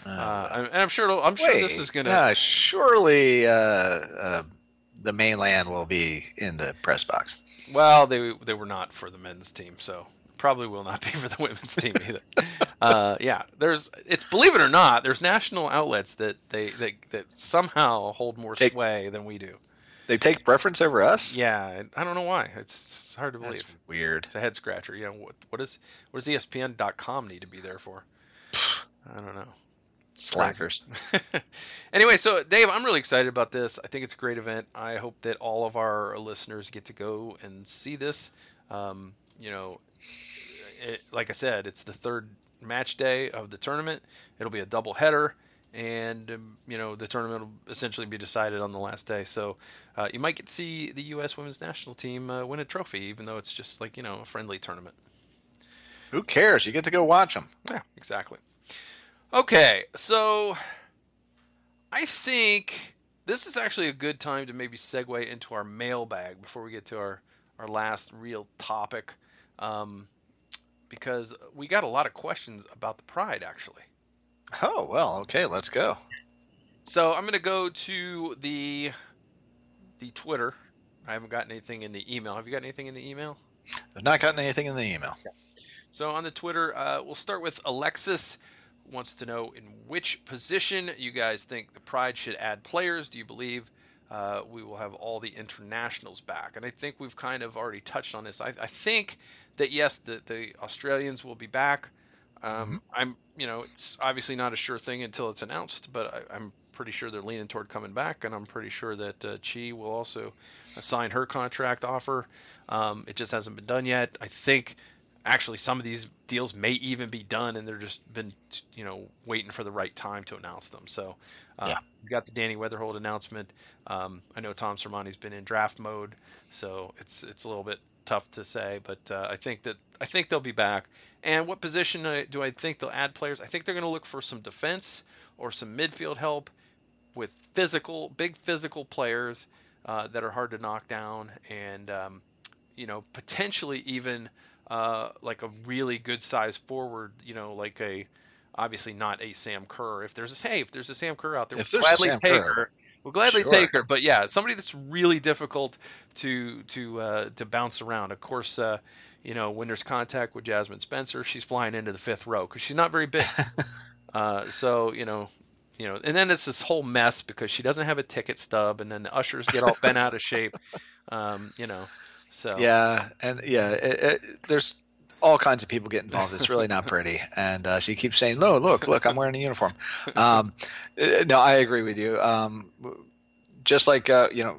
I'm sure. This is gonna. Surely, the mainland will be in the press box. Well, they were not for the men's team, so probably will not be for the women's team either. Believe it or not, there's national outlets that that somehow hold more sway than we do. They take preference over us? Yeah, I don't know why. It's hard to believe. That's weird. It's a head scratcher. What does ESPN.com need to be there for? I don't know. Slackers. Anyway, so Dave, I'm really excited about this. I think it's a great event. I hope that all of our listeners get to go and see this. Like I said, it's the third match day of the tournament. It'll be a double header, and the tournament will essentially be decided on the last day. So you might get to see the U.S. Women's National Team win a trophy, even though it's just like a friendly tournament. Who cares? You get to go watch them. Yeah, exactly. Okay, so I think this is actually a good time to maybe segue into our mailbag before we get to our last real topic. Because we got a lot of questions about the Pride, actually. Oh, well, okay, let's go. So I'm going to go to the Twitter. I haven't gotten anything in the email. Have you gotten anything in the email? I've not gotten anything in the email. So on the Twitter, we'll start with Alexis wants to know in which position you guys think the Pride should add players. Do you believe we will have all the internationals back? And I think we've kind of already touched on this. I think that, yes, the Australians will be back. I'm, you know, it's obviously not a sure thing until it's announced, but I'm pretty sure they're leaning toward coming back, and I'm pretty sure that Chi will also sign her contract offer. It just hasn't been done yet. I think actually some of these deals may even be done, and they're just been, you know, waiting for the right time to announce them. So we got the Danny Weatherholt announcement. I know Tom Sermani's been in draft mode, so it's a little bit tough to say, but I think they'll be back. And what position do I think they'll add players? I think they're going to look for some defense or some midfield help with big physical players that are hard to knock down, and you know, potentially even like a really good size forward, you know, like a, obviously not a Sam Kerr. If there's a Sam Kerr out there, we'll gladly take her. We'll gladly take her, but yeah, somebody that's really difficult to bounce around. Of course, you know, when there's contact with Jasmine Spencer, she's flying into the fifth row because she's not very big. So you know, and then it's this whole mess because she doesn't have a ticket stub, and then the ushers get all bent out of shape. You know, so there's all kinds of people get involved. It's really not pretty. And she keeps saying, no, look, I'm wearing a uniform. No, I agree with you. Just like, you know,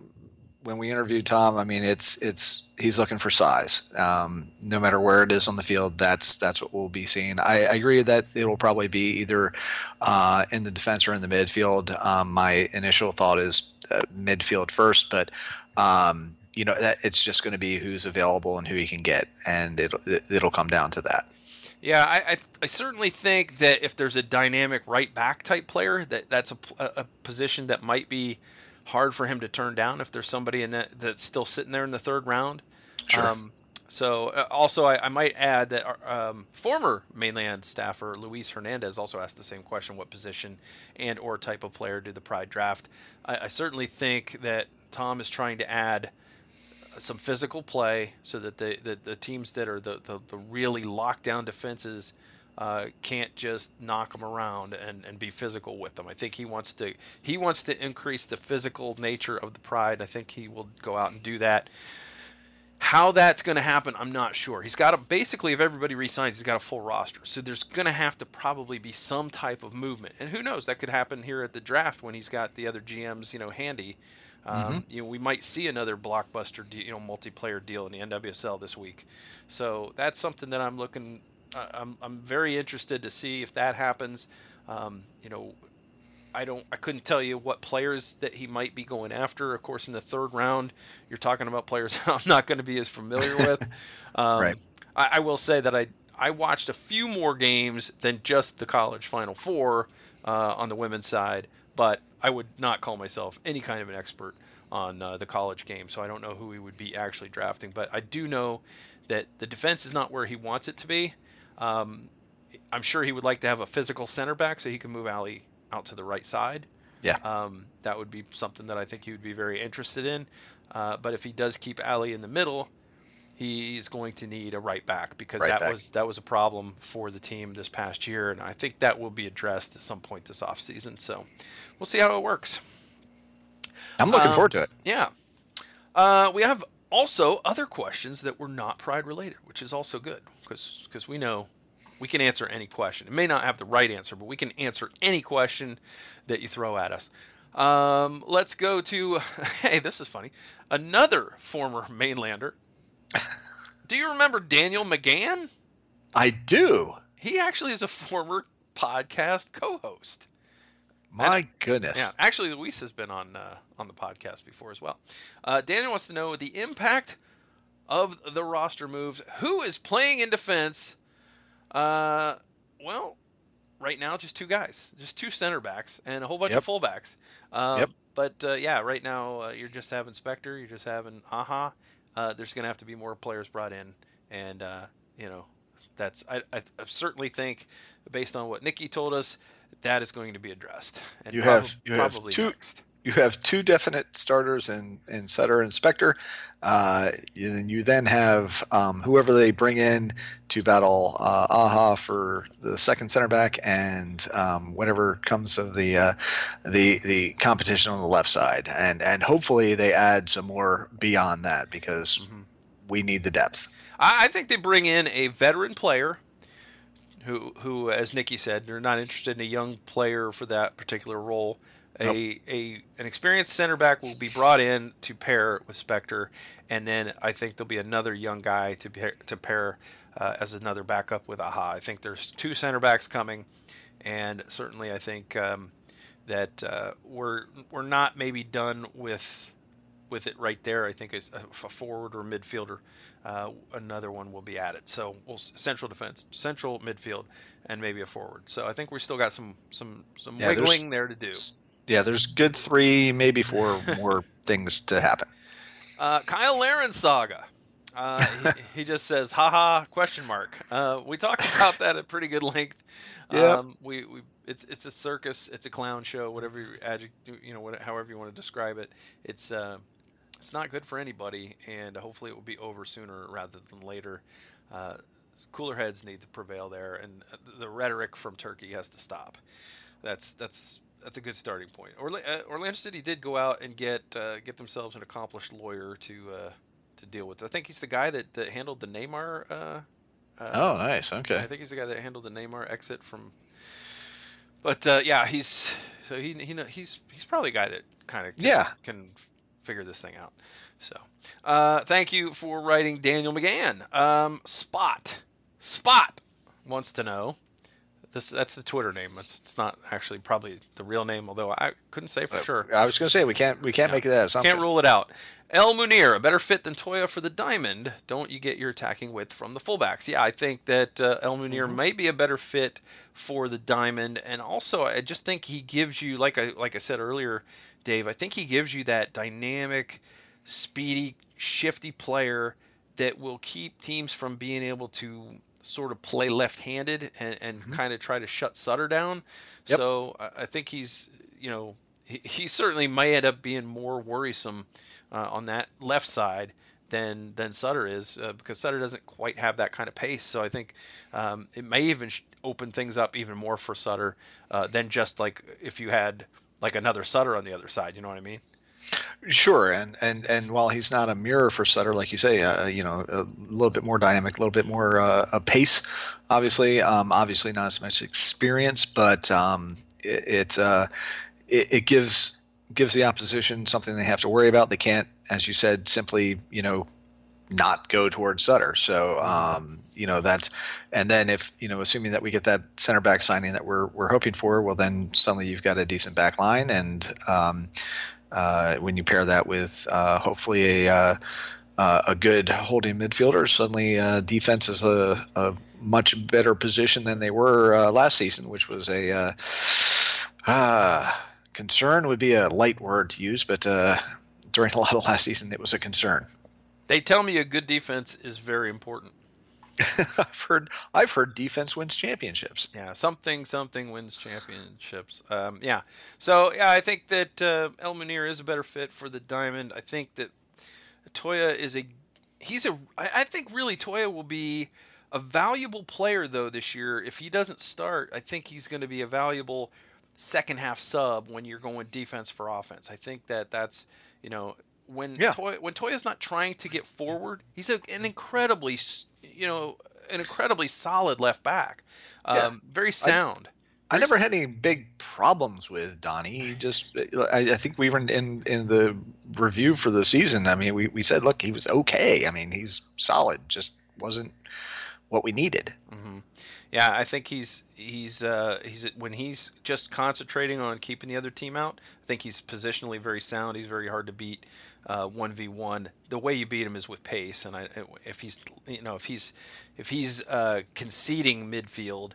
when we interviewed Tom, I mean, he's looking for size. No matter where it is on the field, that's what we'll be seeing. I agree that it will probably be either in the defense or in the midfield. My initial thought is midfield first, but you know, that it's just going to be who's available and who he can get, and it'll come down to that. Yeah, I certainly think that if there's a dynamic right back type player, that's a position that might be hard for him to turn down if there's somebody in that's still sitting there in the third round. Sure. So also I might add that our, former Mainland staffer Luis Hernandez also asked the same question: what position and or type of player do the Pride draft? I certainly think that Tom is trying to add some physical play so that the teams that are the really lockdown defenses can't just knock them around and be physical with them. I think he wants to increase the physical nature of the Pride. I think he will go out and do that. How that's going to happen, I'm not sure. He's got basically, if everybody resigns, he's got a full roster. So there's going to have to probably be some type of movement. And who knows, that could happen here at the draft when he's got the other GMs, you know, handy. You know, we might see another blockbuster deal, you know, multiplayer deal in the NWSL this week. So that's something that I'm looking. I'm very interested to see if that happens. You know, I couldn't tell you what players that he might be going after. Of course, in the third round, you're talking about players I'm not going to be as familiar with. Right. I will say that I watched a few more games than just the college Final Four on the women's side, but I would not call myself any kind of an expert on the college game, so I don't know who he would be actually drafting. But I do know that the defense is not where he wants it to be. I'm sure he would like to have a physical center back so he can move Ali out to the right side. Yeah. That would be something that I think he would be very interested in. But if he does keep Ali in the middle, he's going to need a right back because that was a problem for the team this past year, and I think that will be addressed at some point this offseason. So we'll see how it works. I'm looking forward to it. Yeah. We have also other questions that were not Pride related, which is also good because we know we can answer any question. It may not have the right answer, but we can answer any question that you throw at us. Let's go to, hey, this is funny, another former Mainlander. Do you remember Daniel McGann? I do. He actually is a former podcast co-host. My goodness. Yeah, actually, Luis has been on the podcast before as well. Daniel wants to know the impact of the roster moves. Who is playing in defense? Well, right now, just two guys. Just two center backs and a whole bunch of fullbacks. But, yeah, right now you're just having Spector. You're just having Aja. There's going to have to be more players brought in, and you know, that's I certainly think, based on what Nikki told us, that is going to be addressed. And you have two next. you have two definite starters in Sutter and Spector. And you then have whoever they bring in to battle Aja for the second center back, and whatever comes of the competition on the left side. And hopefully they add some more beyond that, because we need the depth. I think they bring in a veteran player who, as Nikki said, they're not interested in a young player for that particular role. An experienced center back will be brought in to pair with Spector, and then I think there'll be another young guy to pair as another backup with Aja. I think there's two center backs coming, and certainly I think that we're not maybe done with it right there. I think it's a forward or midfielder. Another one will be added. So we'll central defense, central midfield, and maybe a forward. So I think we still got some wiggling there to do. Yeah, there's good three, maybe four more things to happen. Cyle Larin saga. He just says, haha, question mark. We talked about that at pretty good length. Yeah. It's a circus. It's a clown show, whatever however you want to describe it. It's not good for anybody, and hopefully it will be over sooner rather than later. Cooler heads need to prevail there, and the rhetoric from Turkey has to stop. That's a good starting point. Orlando City did go out and get themselves an accomplished lawyer to deal with. I think he's the guy that handled the Neymar. Oh, nice. Okay. I think he's the guy that handled the Neymar exit from. But he's so he's probably a guy that kind of can figure this thing out. So thank you for writing, Daniel McGann. Spot wants to know. That's the Twitter name. It's not actually probably the real name, although I couldn't say for sure. I was going to say we can't make that assumption. Can't rule it out. El Munir, a better fit than Toya for the diamond. Don't you get your attacking width from the fullbacks? Yeah, I think that El Munir may be a better fit for the diamond, and also I just think he gives you, like I said earlier, Dave. I think he gives you that dynamic, speedy, shifty player that will keep teams from being able to sort of play left-handed and kind of try to shut Sutter down. Yep. So I think he's, he certainly may end up being more worrisome on that left side than Sutter is, because Sutter doesn't quite have that kind of pace. So I think it may even open things up even more for Sutter than just like if you had like another Sutter on the other side. You know what I mean? Sure, and while he's not a mirror for Sutter, like you say, a little bit more dynamic, a little bit more a pace, obviously not as much experience, but it gives the opposition something they have to worry about. They can't, as you said, simply not go towards Sutter. So that's, and then if assuming that we get that center back signing that we're hoping for, well then suddenly you've got a decent back line, and when you pair that with hopefully a good holding midfielder, suddenly defense is a much better position than they were last season, which was a concern would be a light word to use, but during a lot of last season it was a concern. They tell me a good defense is very important. I've heard defense wins championships. Yeah, something wins championships. So yeah, I think that El Munir is a better fit for the diamond. I think that Toya is I think really Toya will be a valuable player though this year. If he doesn't start, I think he's going to be a valuable second half sub when you're going defense for offense. I think that's when Toya's not trying to get forward, he's an incredibly solid left back. Very sound. I never had any big problems with Donny. He just, I think we were in the review for the season. I mean, we said, look, he was okay. I mean, he's solid, just wasn't what we needed. Mm-hmm. Yeah, I think he's when he's just concentrating on keeping the other team out, I think he's positionally very sound. He's very hard to beat 1v1. The way you beat him is with pace, and if he's conceding midfield,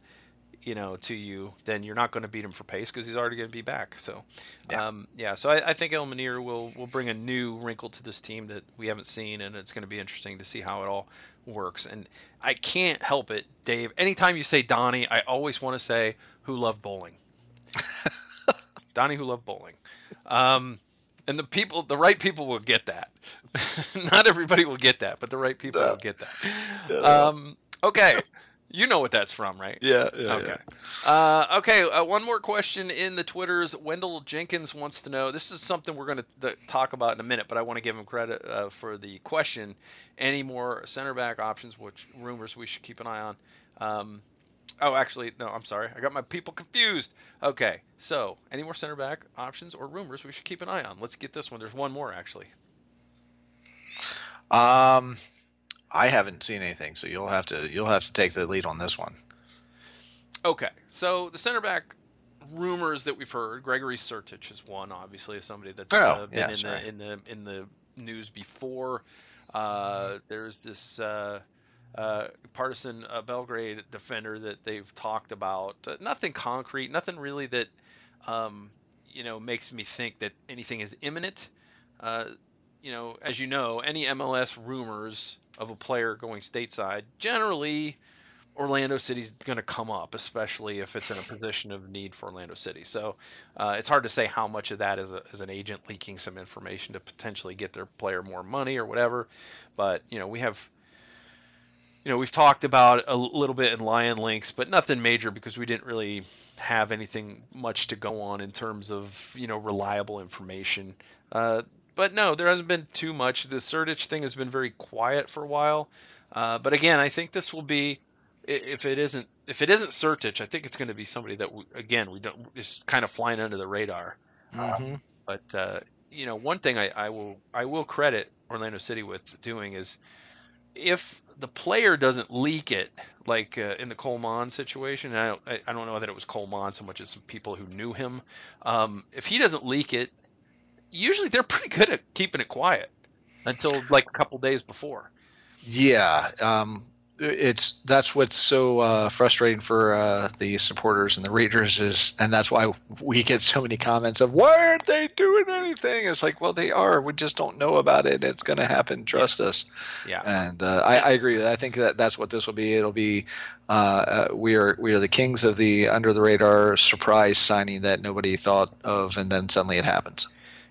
to you, then you're not going to beat him for pace because he's already going to be back. So, So I think El Munir will bring a new wrinkle to this team that we haven't seen, and it's going to be interesting to see how it all works. And I can't help it, Dave. Anytime you say Donny, I always want to say who loved bowling. Donny who loved bowling. And the right people will get that. Not everybody will get that, but the right people will get that. Yeah, okay. You know what that's from, right? Yeah. Okay. Yeah. One more question in the Twitters. Wendell Jenkins wants to know. This is something we're going to talk about in a minute, but I want to give him credit for the question. Any more center back options, which rumors we should keep an eye on? I'm sorry. I got my people confused. Okay. So, any more center back options or rumors we should keep an eye on? Let's get this one. There's one more, actually. I haven't seen anything, so you'll have to take the lead on this one. Okay, so the center back rumors that we've heard, Gregory Sertic is one, obviously, is somebody that's been in the news before. There's this Partizan Belgrade defender that they've talked about. Nothing concrete, nothing really that makes me think that anything is imminent. As you know, any MLS rumors of a player going stateside, generally Orlando City's going to come up, especially if it's in a position of need for Orlando City. So it's hard to say how much of that is an agent leaking some information to potentially get their player more money or whatever. But, we've talked about a little bit in Lion Links, but nothing major because we didn't really have anything much to go on in terms of, reliable information. But no, there hasn't been too much. The Sertic thing has been very quiet for a while. But again, I think this will be, if it isn't Sertic, I think it's going to be somebody that is kind of flying under the radar. Mm-hmm. One thing I will credit Orlando City with doing is, if the player doesn't leak it, like in the Colmán situation, and I don't know that it was Colmán so much as some people who knew him. If he doesn't leak it, usually they're pretty good at keeping it quiet until like a couple days before. Yeah. That's what's so frustrating for the supporters and the readers is, and that's why we get so many comments of, why aren't they doing anything? It's like, well, they are. We just don't know about it. It's going to happen. Trust us. Yeah. And I agree with that. I think that's what this will be. It'll be we are the kings of the under the radar surprise signing that nobody thought of, and then suddenly it happens.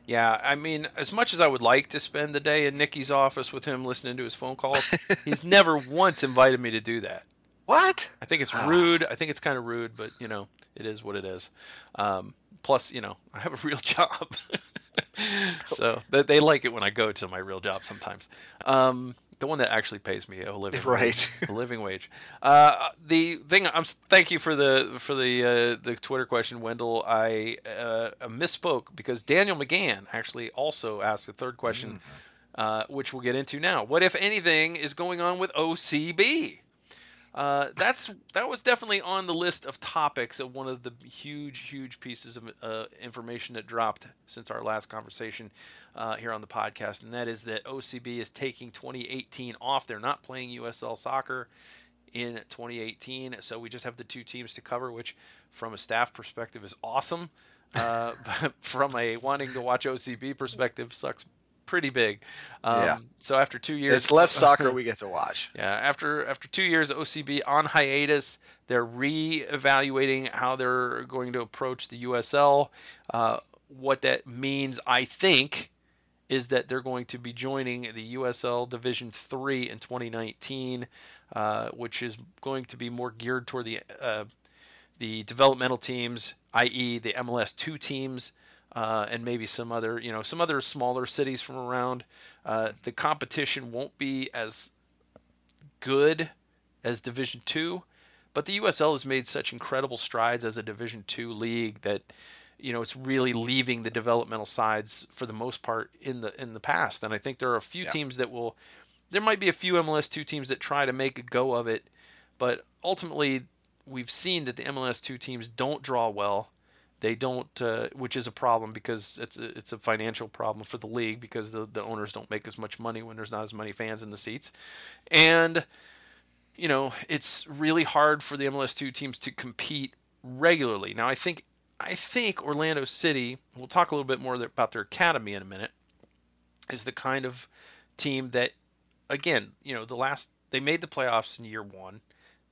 Yeah, I mean, as much as I would like to spend the day in Nicky's office with him listening to his phone calls, he's never once invited me to do that. What? I think it's rude. I think it's kind of rude, but, it is what it is. Plus, I have a real job. So they like it when I go to my real job sometimes. The one that actually pays me a living wage. A living wage. The thing thank you for the Twitter question, Wendell. I misspoke because Daniel McGann actually also asked a third question, which we'll get into now. What if anything is going on with OCB? That was definitely on the list of topics of one of the huge pieces of information that dropped since our last conversation here on the podcast, and that is that OCB is taking 2018 off. They're not playing USL soccer in 2018, so we just have the two teams to cover, which from a staff perspective is awesome, but from a wanting to watch OCB perspective sucks pretty big. So after 2 years, it's less soccer we get to watch. Yeah. After 2 years, OCB on hiatus, they're re-evaluating how they're going to approach the USL. What that means, I think, is that they're going to be joining the USL Division 3 in 2019, which is going to be more geared toward the developmental teams, i.e. the MLS 2 teams, and maybe some other smaller cities from around. The competition won't be as good as Division 2, but the USL has made such incredible strides as a Division 2 league that it's really leaving the developmental sides for the most part in the past. And I think there are a few teams that there might be a few MLS 2 teams that try to make a go of it, but ultimately we've seen that the MLS 2 teams don't draw well. They don't, which is a problem because it's a financial problem for the league because the owners don't make as much money when there's not as many fans in the seats. And, it's really hard for the MLS2 teams to compete regularly. Now, I think Orlando City, we'll talk a little bit more about their academy in a minute, is the kind of team that, again, they made the playoffs in year one.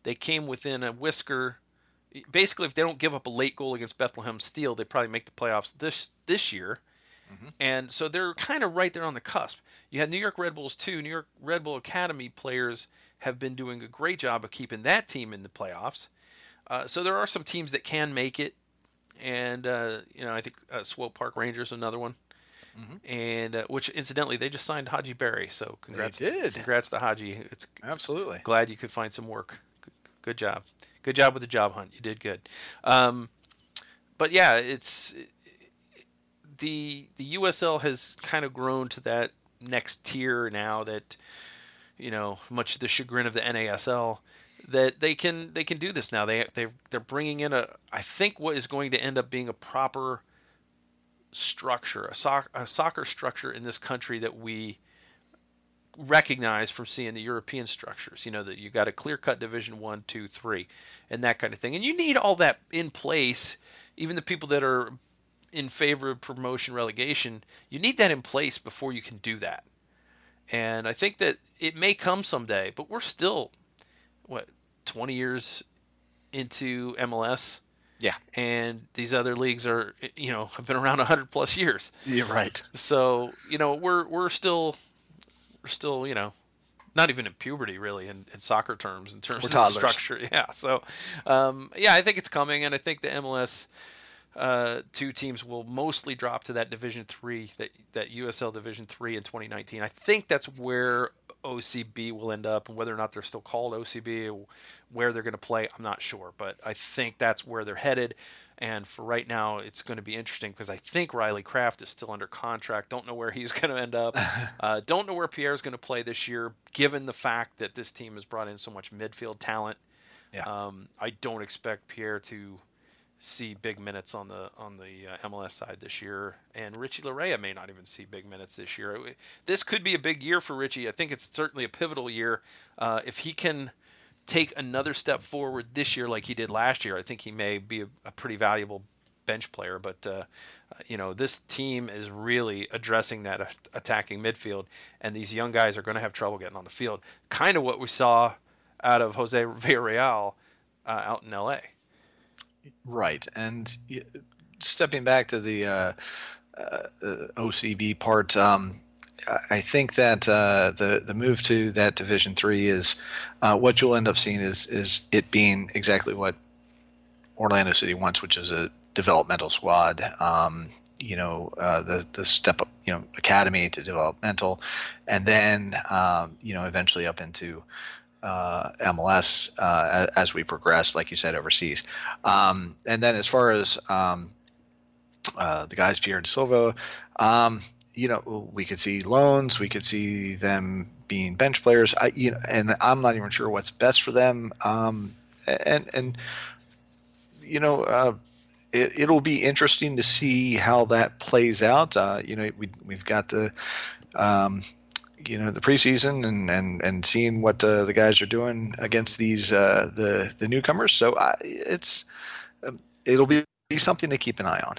They came within a whisker basically, if they don't give up a late goal against Bethlehem Steel, they probably make the playoffs this year. Mm-hmm. And so they're kind of right there on the cusp. You had New York Red Bulls too. New York Red Bull Academy players have been doing a great job of keeping that team in the playoffs. So there are some teams that can make it. And, I think Swope Park Rangers, another one. Mm-hmm. And which, incidentally, they just signed Haji Berry. So congrats. They did. Congrats to Haji. It's absolutely glad you could find some work. Good job. Good job with the job hunt. You did good. But yeah, it's the USL has kind of grown to that next tier now that, much to the chagrin of the NASL, that they can do this now. They're bringing in what is going to end up being a proper structure, a soccer structure in this country that we recognize from seeing the European structures, that you got a clear-cut division 1, 2, 3 and that kind of thing. And you need all that in place. Even the people that are in favor of promotion relegation, you need that in place before you can do that. And I think that it may come someday, but we're still 20 years into MLS. Yeah. And these other leagues are, have been around 100 plus years. Yeah, right. So, we're still not even in puberty really in soccer terms, in terms of structure. Yeah. So I think it's coming, and I think the MLS 2 teams will mostly drop to that Division 3, that USL Division 3 in 2019. I think that's where OCB will end up, and whether or not they're still called OCB or where they're going to play, I'm not sure, but I think that's where they're headed. And for right now, it's going to be interesting because I think Riley Kraft is still under contract. Don't know where he's going to end up. Don't know where Pierre's going to play this year, given the fact that this team has brought in so much midfield talent. Yeah. I don't expect Pierre to see big minutes on the MLS side this year, and Richie Larea may not even see big minutes this year. This could be a big year for Richie. I think it's certainly a pivotal year. If he can take another step forward this year like he did last year, I think he may be a pretty valuable bench player. But this team is really addressing that attacking midfield, and these young guys are going to have trouble getting on the field, kind of what we saw out of Jose Villarreal out in LA. Right. And stepping back to the OCB part, I think that the move to that Division 3 is what you'll end up seeing is it being exactly what Orlando City wants, which is a developmental squad, the step up, academy to developmental, and then, eventually up into MLS as we progress, like you said, overseas. And then as far as the guys, Pierre Da Silva, we could see loans, we could see them being bench players, and I'm not even sure what's best for them. It'll be interesting to see how that plays out. We've got the the preseason and seeing what the guys are doing against these the newcomers. So it'll be something to keep an eye on.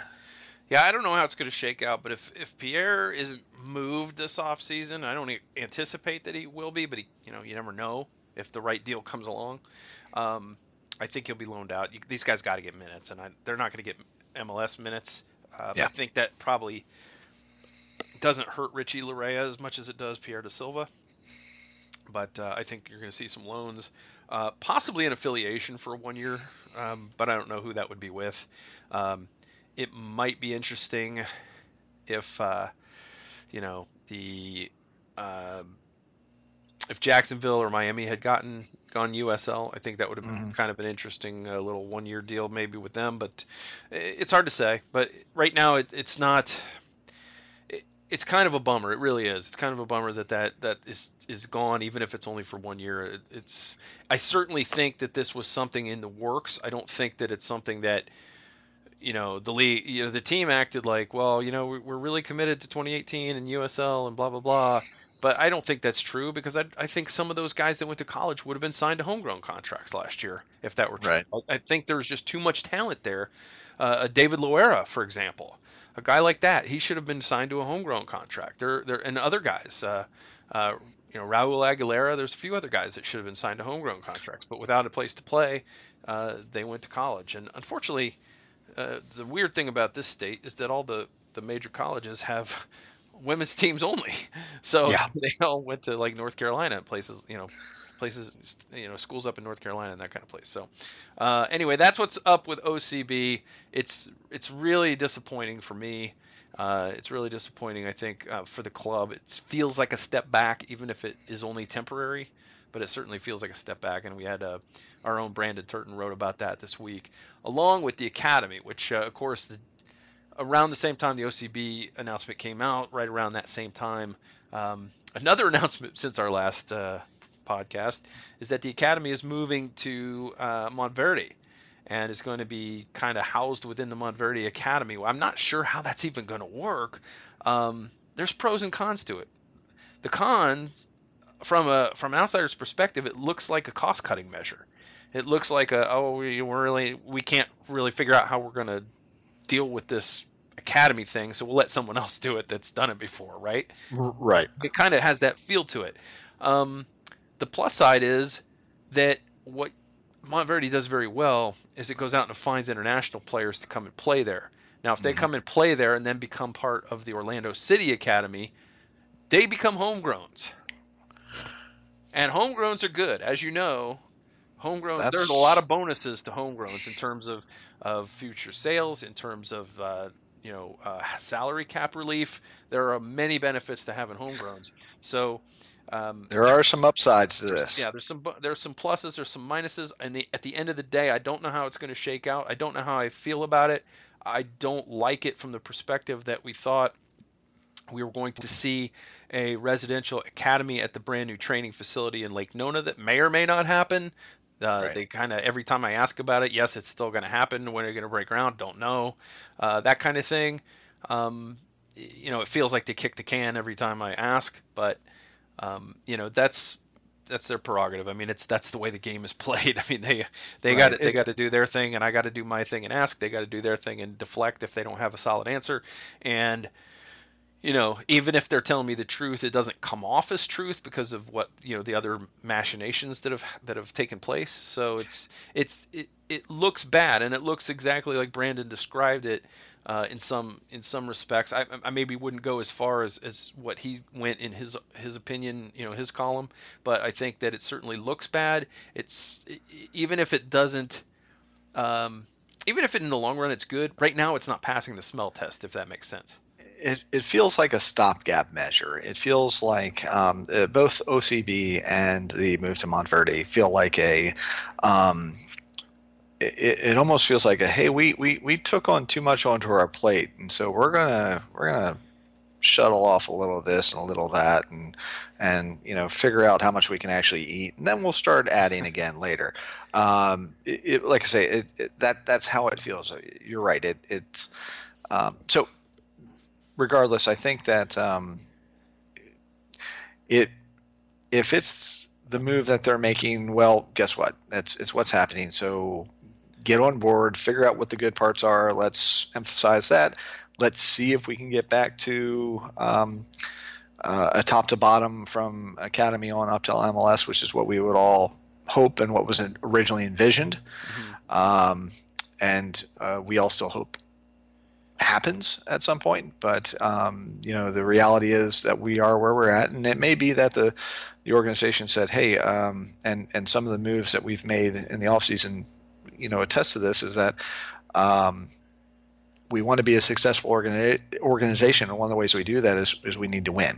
Yeah, I don't know how it's going to shake out, but if Pierre isn't moved this offseason, I don't anticipate that he will be, but you never know if the right deal comes along. I think he'll be loaned out. These guys got to get minutes, and they're not going to get MLS minutes. Yeah. I think that probably doesn't hurt Richie Larea as much as it does Pierre Da Silva. But I think you're going to see some loans, possibly an affiliation for 1 year, but I don't know who that would be with. It might be interesting if, if Jacksonville or Miami had gone USL. I think that would have been kind of an interesting little 1 year deal maybe with them, but it's hard to say. But right now it's not. It's kind of a bummer. It really is. It's kind of a bummer that is gone, even if it's only for 1 year. I certainly think that this was something in the works. I don't think that it's something that, the league, the team acted like, well, we're really committed to 2018 and USL and blah, blah, blah. But I don't think that's true, because I think some of those guys that went to college would have been signed to homegrown contracts last year if that were true. Right. I think there was just too much talent there. David Loera, for example. A guy like that, he should have been signed to a homegrown contract. And other guys, Raul Aguilera, there's a few other guys that should have been signed to homegrown contracts, but without a place to play, they went to college. And unfortunately, the weird thing about this state is that all the major colleges have women's teams only. So they all went to like North Carolina and places, schools up in North Carolina and that kind of place. So anyway, that's what's up with OCB. It's really disappointing for me. It's really disappointing, I think, for the club. It feels like a step back, even if it is only temporary, but it certainly feels like a step back. And we had our own Brandon Turton wrote about that this week, along with the academy, which, of course, around the same time the OCB announcement came out, right around that same time. Another announcement since our last podcast is that the academy is moving to Montverde. And it's going to be kind of housed within the Montverde Academy. I'm not sure how that's even going to work. There's pros and cons to it. The cons, from an outsider's perspective, it looks like a cost-cutting measure. It looks like we can't really figure out how we're going to deal with this academy thing, so we'll let someone else do it that's done it before, right? Right. It kind of has that feel to it. The plus side is that what Montverde does very well is it goes out and finds international players to come and play there. Now, if they come and play there and then become part of the Orlando City Academy, they become homegrowns. And homegrowns are good. As you know, there's a lot of bonuses to homegrowns in terms of future sales, in terms of salary cap relief. There are many benefits to having homegrowns. So there are some upsides to this. Yeah, there's some pluses, there's some minuses, and at the end of the day, I don't know how it's going to shake out. I don't know how I feel about it. I don't like it from the perspective that we thought we were going to see a residential academy at the brand new training facility in Lake Nona. That may or may not happen. Right. They kind of, every time I ask about it, yes, it's still going to happen. When are you going to break ground? Don't know. That kind of thing. It feels like they kick the can every time I ask, but that's their prerogative. I mean, that's the way the game is played. I mean, they got to do their thing, and I got to do my thing and ask. They got to do their thing and deflect if they don't have a solid answer. And even if they're telling me the truth, it doesn't come off as truth because of what the other machinations that have taken place. So it looks bad, and it looks exactly like Brandon described it. In some respects, I maybe wouldn't go as far as what he went in his opinion, his column, but I think that it certainly looks bad. It's even if it doesn't, even if in the long run it's good. Right now, it's not passing the smell test, if that makes sense. It feels like a stopgap measure. It feels like both OCB and the move to Montverde feel like a. It almost feels like hey, we took on too much onto our plate, and so we're gonna shuttle off a little of this and a little of that, and figure out how much we can actually eat, and then we'll start adding again later. Like I say, that's how it feels. You're right. So regardless, I think that if it's the move that they're making, well, guess what? It's what's happening. So get on board, figure out what the good parts are. Let's emphasize that. Let's see if we can get back to a top to bottom from academy on up to MLS, which is what we would all hope and what was originally envisioned. Mm-hmm. And we all still hope happens at some point. But, the reality is that we are where we're at. And it may be that the organization said, hey, and some of the moves that we've made in the offseason, attest to this, is that we want to be a successful organization. And one of the ways we do that is we need to win.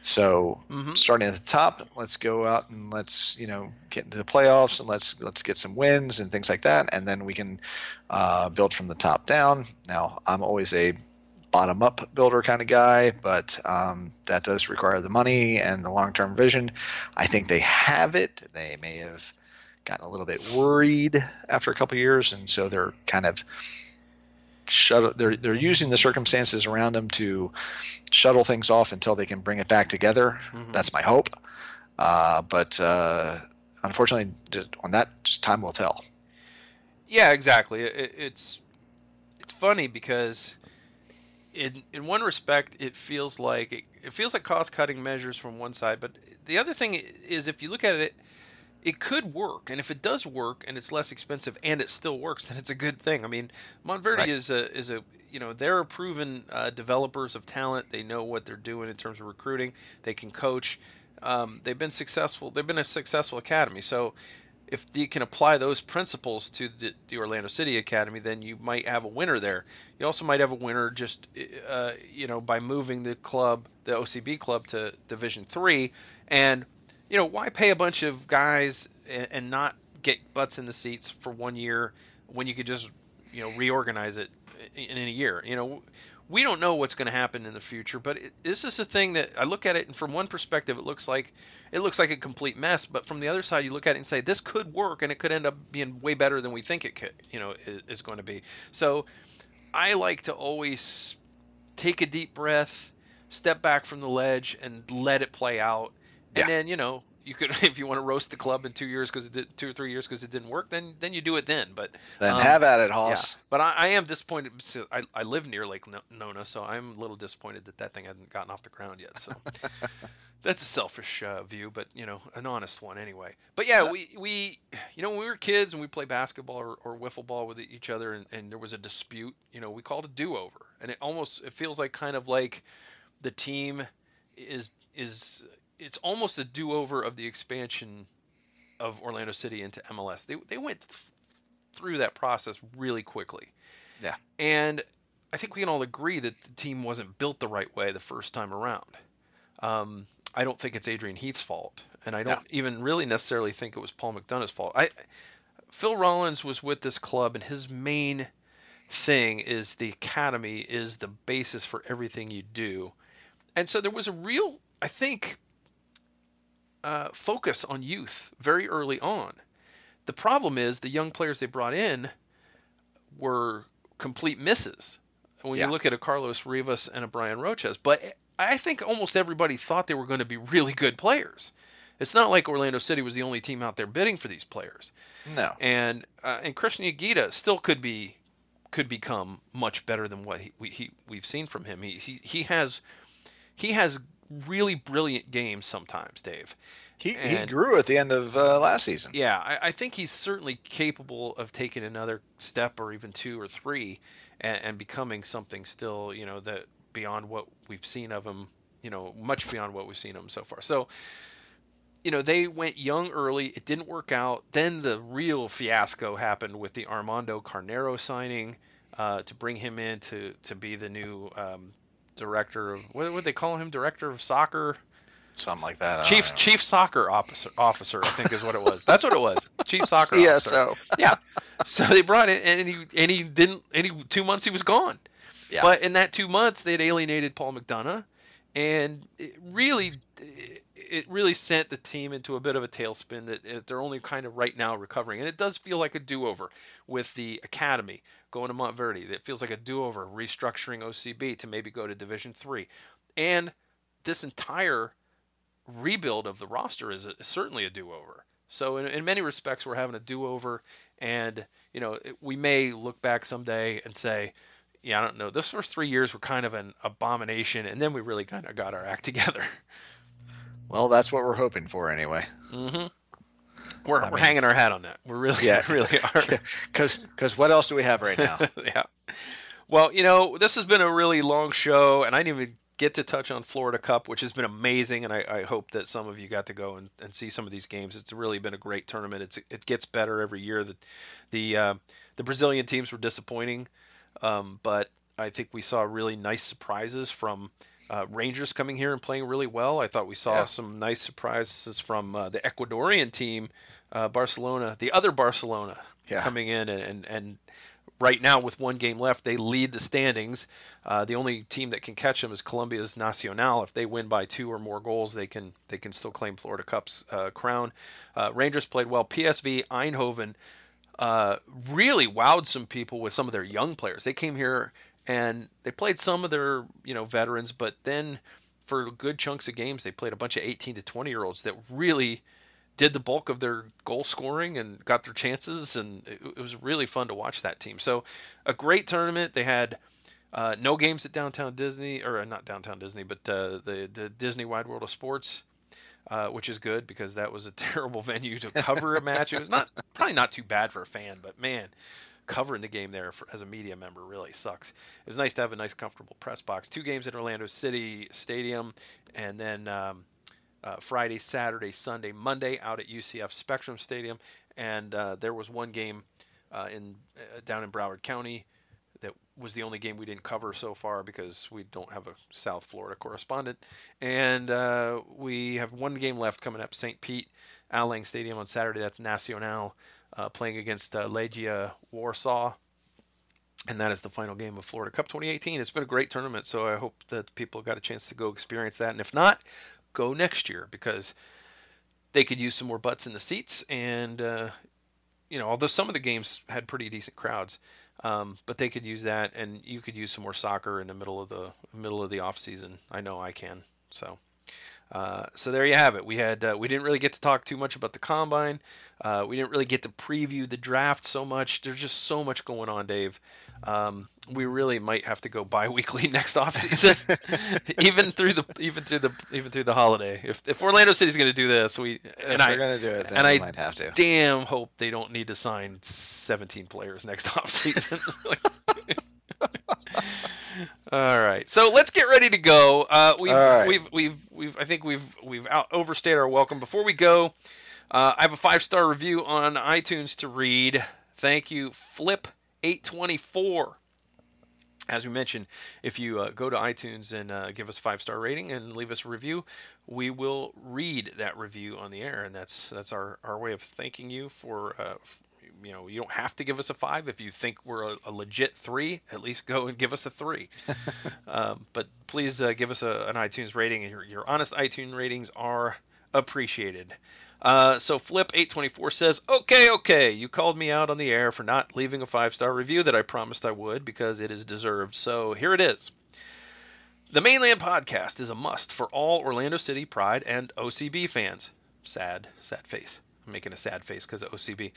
So starting at the top, let's go out and let's, get into the playoffs and let's get some wins and things like that. And then we can build from the top down. Now, I'm always a bottom up builder kind of guy, but that does require the money and the long-term vision. I think they have it. They may have gotten a little bit worried after a couple of years. And so they're kind of they're using the circumstances around them to shuttle things off until they can bring it back together. That's my hope. But unfortunately on that, just time will tell. Yeah, exactly. It's funny because in one respect, it feels like cost cutting measures from one side, but the other thing is, if you look at it it could work. And if it does work and it's less expensive and it still works, then it's a good thing. I mean, Montverde is a you know, they're a proven developers of talent. They know what they're doing in terms of recruiting. They can coach. They've been successful. They've been a successful academy. So if you can apply those principles to the Orlando City Academy, then you might have a winner there. You also might have a winner just, you know, by moving the club, the OCB club, to Division III. And, you know, why pay a bunch of guys and not get butts in the seats for 1 year when you could just, you know, reorganize it in a year? You know, we don't know what's going to happen in the future, but this is a thing that I look at it, and from one perspective, it looks like a complete mess. But from the other side, you look at it and say, this could work, and it could end up being way better than we think it could, you know, is going to be. So I like to always take a deep breath, step back from the ledge, and let it play out. And then, you know, you could, if you want to roast the club in 2 years, because 2 or 3 years, because it didn't work, then you do it then. But then have at it, Hoss. Yeah. But I am disappointed. I live near Lake Nona, so I'm a little disappointed that thing hasn't gotten off the ground yet. So that's a selfish view, but you know, an honest one anyway. But yeah, we you know, when we were kids and we played basketball or wiffle ball with each other, and there was a dispute, you know, we called a do-over, and it feels like kind of like the team is. It's almost a do-over of the expansion of Orlando City into MLS. They went through that process really quickly. Yeah. And I think we can all agree that the team wasn't built the right way the first time around. I don't think it's Adrian Heath's fault, and I don't even really necessarily think it was Paul McDonough's fault. Phil Rollins was with this club, and his main thing is the academy is the basis for everything you do. And so there was a real, I think, focus on youth very early on. The problem is the young players they brought in were complete misses. When you look at a Carlos Rivas and a Brian Roches, but I think almost everybody thought they were going to be really good players. It's not like Orlando City was the only team out there bidding for these players. No. And Krishna Gita still could become much better than what we've seen from him. He has really brilliant games sometimes, Dave. He grew at the end of last season. Yeah, I think he's certainly capable of taking another step or even two or three and becoming something still, you know, that beyond what we've seen of him, you know, much beyond what we've seen of him so far. So, you know, they went young early. It didn't work out. Then the real fiasco happened with the Armando Carnero signing to bring him in to be the new director of, what would they call him? Director of soccer, something like that. Chief soccer officer, I think is what it was. That's what it was. Chief soccer CSO. Officer. Yeah. So they brought it, and he didn't. And 2 months he was gone. Yeah. But in that 2 months, they'd alienated Paul McDonough, and it really sent the team into a bit of a tailspin that they're only kind of right now recovering. And it does feel like a do-over with the academy going to Montverde. It feels like a do-over restructuring OCB to maybe go to Division III. And this entire rebuild of the roster is certainly a do-over. So in many respects, we're having a do-over. And, you know, we may look back someday and say, yeah, I don't know, those first 3 years were kind of an abomination. And then we really kind of got our act together. Well, that's what we're hoping for anyway. Mm-hmm. We're hanging our hat on that. We're really are. Because what else do we have right now? Yeah. Well, you know, this has been a really long show, and I didn't even get to touch on Florida Cup, which has been amazing, and I hope that some of you got to go and see some of these games. It's really been a great tournament. It gets better every year. The Brazilian teams were disappointing, but I think we saw really nice surprises from Rangers coming here and playing really well. I thought we saw some nice surprises from the Ecuadorian team, Barcelona, the other Barcelona, coming in. And right now, with one game left, they lead the standings. The only team that can catch them is Colombia's Nacional. If they win by 2 or more goals, they can still claim Florida Cup's crown. Rangers played well. PSV Eindhoven really wowed some people with some of their young players. They came here and they played some of their, you know, veterans, but then for good chunks of games, they played a bunch of 18 to 20-year-olds that really did the bulk of their goal scoring and got their chances, and it was really fun to watch that team. So a great tournament. They had no games at Downtown Disney, or not Downtown Disney, but the Disney Wide World of Sports. which is good because that was a terrible venue to cover a match. It was not probably not too bad for a fan, but man, covering the game there for, as a media member really sucks. It was nice to have a nice, comfortable press box. Two games at Orlando City Stadium, and then Friday, Saturday, Sunday, Monday out at UCF Spectrum Stadium. And there was one game down in Broward County that was the only game we didn't cover so far because we don't have a South Florida correspondent. And we have one game left coming up, St. Pete, Al Lang Stadium on Saturday. That's Nacional playing against Legia Warsaw. And that is the final game of Florida Cup 2018. It's been a great tournament, so I hope that people got a chance to go experience that. And if not, go next year because they could use some more butts in the seats. And, although some of the games had pretty decent crowds, but they could use that, and you could use some more soccer in the middle of the off season. I know I can. So there you have it. We had we didn't really get to talk too much about the combine. We didn't really get to preview the draft so much. There's just so much going on, Dave. We really might have to go bi-weekly next off season, even through the holiday. If Orlando City's going to do this, we're going to do it. Then we might have to. Damn, hope they don't need to sign 17 players next off season. All right, so let's get ready to go. I think we've overstayed our welcome. Before we go, I have a 5-star review on iTunes to read. Thank you, Flip824. As we mentioned, if you go to iTunes and give us a 5-star rating and leave us a review, we will read that review on the air, and that's our way of thanking you for. You don't have to give us a 5. If you think we're a legit 3, at least go and give us a 3. But please give us an iTunes rating, and your honest iTunes ratings are appreciated. So Flip824 says, Okay, you called me out on the air for not leaving a 5-star review that I promised I would because it is deserved. So here it is. The Mainland Podcast is a must for all Orlando City Pride and OCB fans. Sad, sad face. I'm making a sad face because of OCB.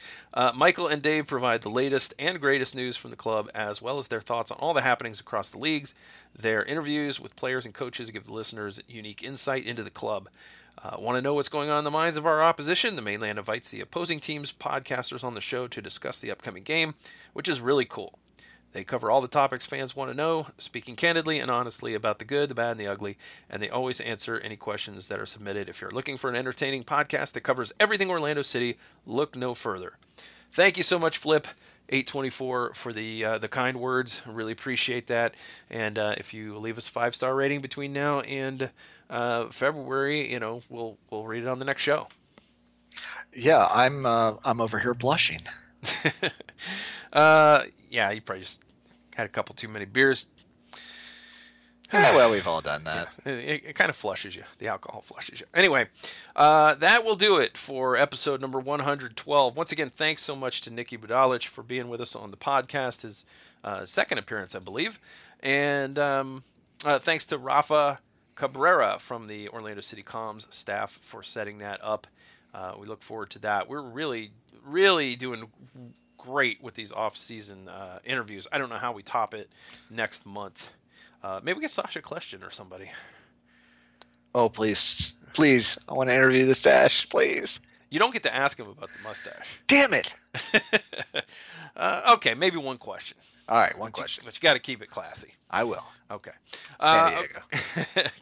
Michael and Dave provide the latest and greatest news from the club, as well as their thoughts on all the happenings across the leagues. Their interviews with players and coaches give the listeners unique insight into the club. Want to know what's going on in the minds of our opposition? The Mainland invites the opposing team's podcasters on the show to discuss the upcoming game, which is really cool. They cover all the topics fans want to know, speaking candidly and honestly about the good, the bad, and the ugly, and they always answer any questions that are submitted. If you're looking for an entertaining podcast that covers everything Orlando City, look no further. Thank you so much, Flip824, for the kind words. I really appreciate that. And if you leave us a 5-star rating between now and February, we'll read it on the next show. Yeah, I'm over here blushing. Yeah, you probably just had a couple too many beers. Well, we've all done that. Yeah, it kind of flushes you. The alcohol flushes you. Anyway, that will do it for episode number 112. Once again, thanks so much to Niki Budalic for being with us on the podcast, his second appearance, I believe. And thanks to Rafa Cabrera from the Orlando City Comms staff for setting that up. We look forward to that. We're really, really doing great with these off-season interviews. I don't know how we top it next month. Maybe we get Sacha Kljestan or somebody. Oh, please. I want to interview the stash, please. You don't get to ask him about the mustache. Damn it. Okay, maybe one question. All right, one question. But you got to keep it classy. I will. Okay. San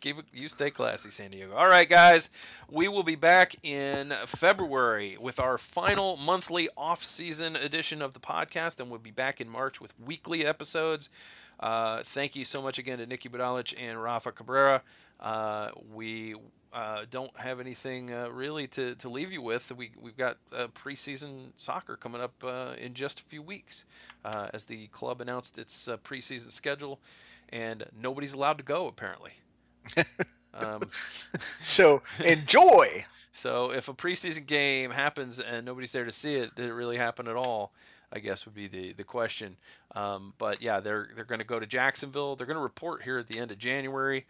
Diego. You stay classy, San Diego. All right, guys. We will be back in February with our final monthly off-season edition of the podcast, and we'll be back in March with weekly episodes. Thank you so much again to Niki Budalic and Rafa Cabrera. We don't have anything really to leave you with. We've got preseason soccer coming up in just a few weeks as the club announced its preseason schedule, and nobody's allowed to go apparently. So enjoy. So if a preseason game happens and nobody's there to see it, did it really happen at all? I guess would be the question. But yeah, they're going to go to Jacksonville. They're going to report here at the end of January,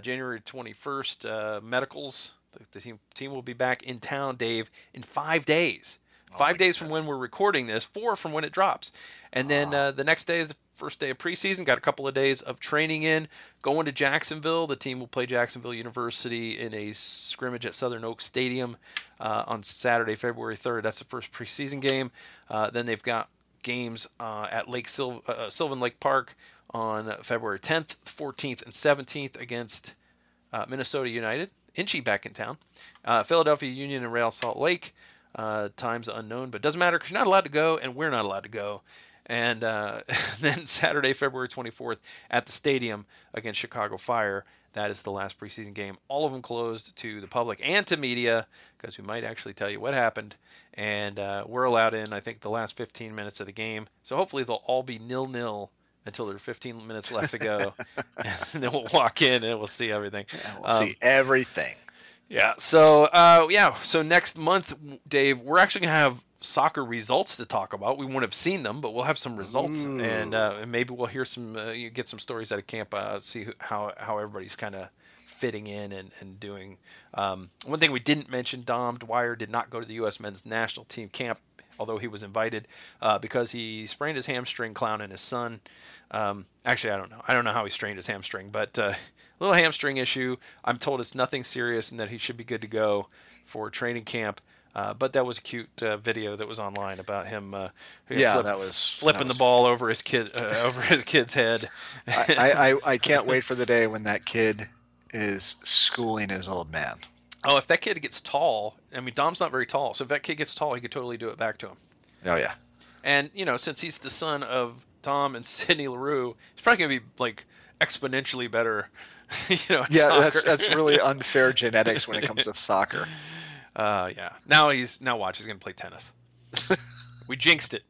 January 21st. Medicals. The team will be back in town, Dave, in 5 days. 5 days from when we're recording this, 4 from when it drops. And then the next day is the first day of preseason. Got a couple of days of training in. Going to Jacksonville. The team will play Jacksonville University in a scrimmage at Southern Oaks Stadium on Saturday, February 3rd. That's the first preseason game. Then they've got games at Sylvan Lake Park on February 10th, 14th, and 17th against Minnesota United. Inchie back in town. Philadelphia Union and Real Salt Lake. Times unknown, but doesn't matter because you're not allowed to go and we're not allowed to go. And then Saturday, February 24th at the stadium against Chicago Fire. That is the last preseason game. All of them closed to the public and to media because we might actually tell you what happened. And we're allowed in, I think, the last 15 minutes of the game. So hopefully they'll all be 0-0 until there are 15 minutes left to go. And then we'll walk in and we'll see everything. Yeah, we'll see everything. Yeah, so so next month, Dave, we're actually going to have soccer results to talk about. We won't have seen them, but we'll have some results, and maybe we'll hear some, you get some stories out of camp, see how everybody's kind of fitting in and doing. One thing we didn't mention, Dom Dwyer did not go to the U.S. men's national team camp, although he was invited, because he sprained his hamstring clowning his son. Actually, I don't know. I don't know how he strained his hamstring, but a little hamstring issue. I'm told it's nothing serious and that he should be good to go for training camp. But that was a cute video that was online about him. Flipping the ball over his kid, over his kid's head. I can't wait for the day when that kid is schooling his old man. Oh, if that kid gets tall, I mean, Dom's not very tall. So if that kid gets tall, he could totally do it back to him. Oh, yeah. And, you know, since he's the son of Tom and Sidney LaRue, he's probably going to be, like, exponentially better, you know, soccer. That's really unfair genetics when it comes to soccer. Yeah. Now watch, he's going to play tennis. We jinxed it.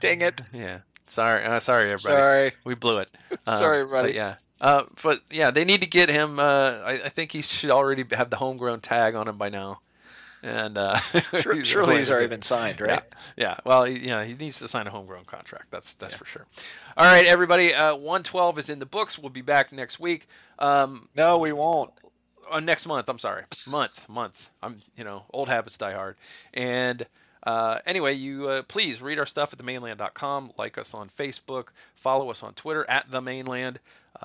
Dang it. Yeah. Sorry, everybody. Sorry. We blew it. Sorry, everybody. But they need to get him. I think he should already have the homegrown tag on him by now. And surely he's already been signed, right? Yeah. Well, he needs to sign a homegrown contract. That's for sure. All right, everybody. 112 is in the books. We'll be back next week. No, we won't. Next month. I'm sorry. Month. Old habits die hard. And. Anyway, you please read our stuff at themainland.com, like us on Facebook, follow us on Twitter at themainland.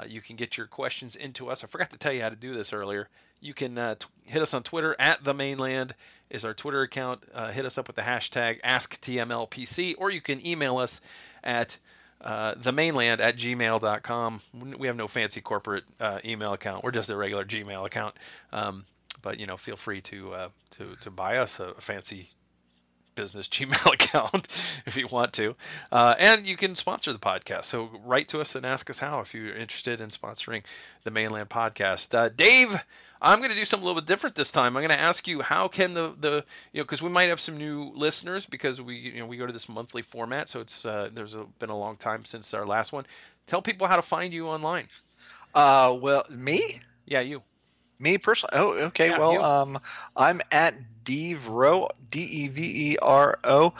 You can get your questions into us. I forgot to tell you how to do this earlier. You can hit us on Twitter at themainland is our Twitter account. Hit us up with the hashtag AskTMLPC, or you can email us at themainland@gmail.com. We have no fancy corporate email account. We're just a regular Gmail account. But, feel free to buy us a fancy business Gmail account if you want to, and you can sponsor the podcast, so write to us and ask us how if you're interested in sponsoring the Mainland Podcast. Dave, I'm going to do something a little bit different this time. I'm going to ask you how can the because we might have some new listeners, because we we go to this monthly format, so it's been a long time since our last one. Tell people how to find you online. You me personally? Oh, okay. Yeah, well, I'm at Dave Rowe, Devero,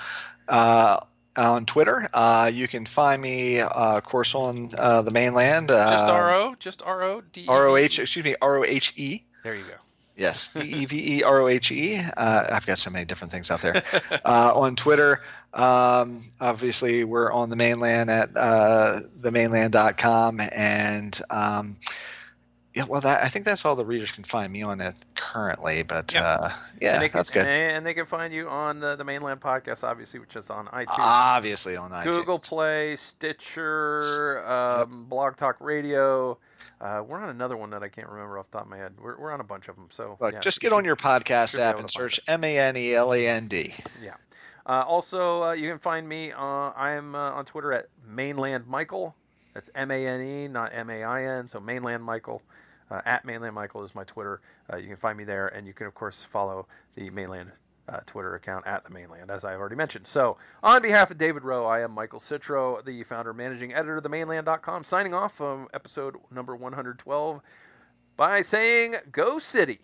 on Twitter. You can find me, of course, on the Mainland. R-O-H-E. There you go. Yes, Deverohe. I've got so many different things out there. On Twitter, obviously, we're on the Mainland at themainland.com, and yeah, well, I think that's all the readers can find me on it currently, but that's good. And they can find you on the Mainland Podcast, obviously, which is on iTunes. Obviously on iTunes. Google Play, Stitcher, Blog Talk Radio. We're on another one that I can't remember off the top of my head. We're on a bunch of them. So just get on your podcast app and search MANELAND. Yeah. Also, you can find me. I'm on Twitter at Mainland Michael. That's MANE, not MAIN. So Mainland Michael. At Mainland Michael is my Twitter. You can find me there, and you can of course follow the Mainland Twitter account at the Mainland, as I've already mentioned. So on behalf of David Rowe, I am Michael Citro, the founder and managing editor of themainland.com, signing off from episode number 112 by saying, "Go City."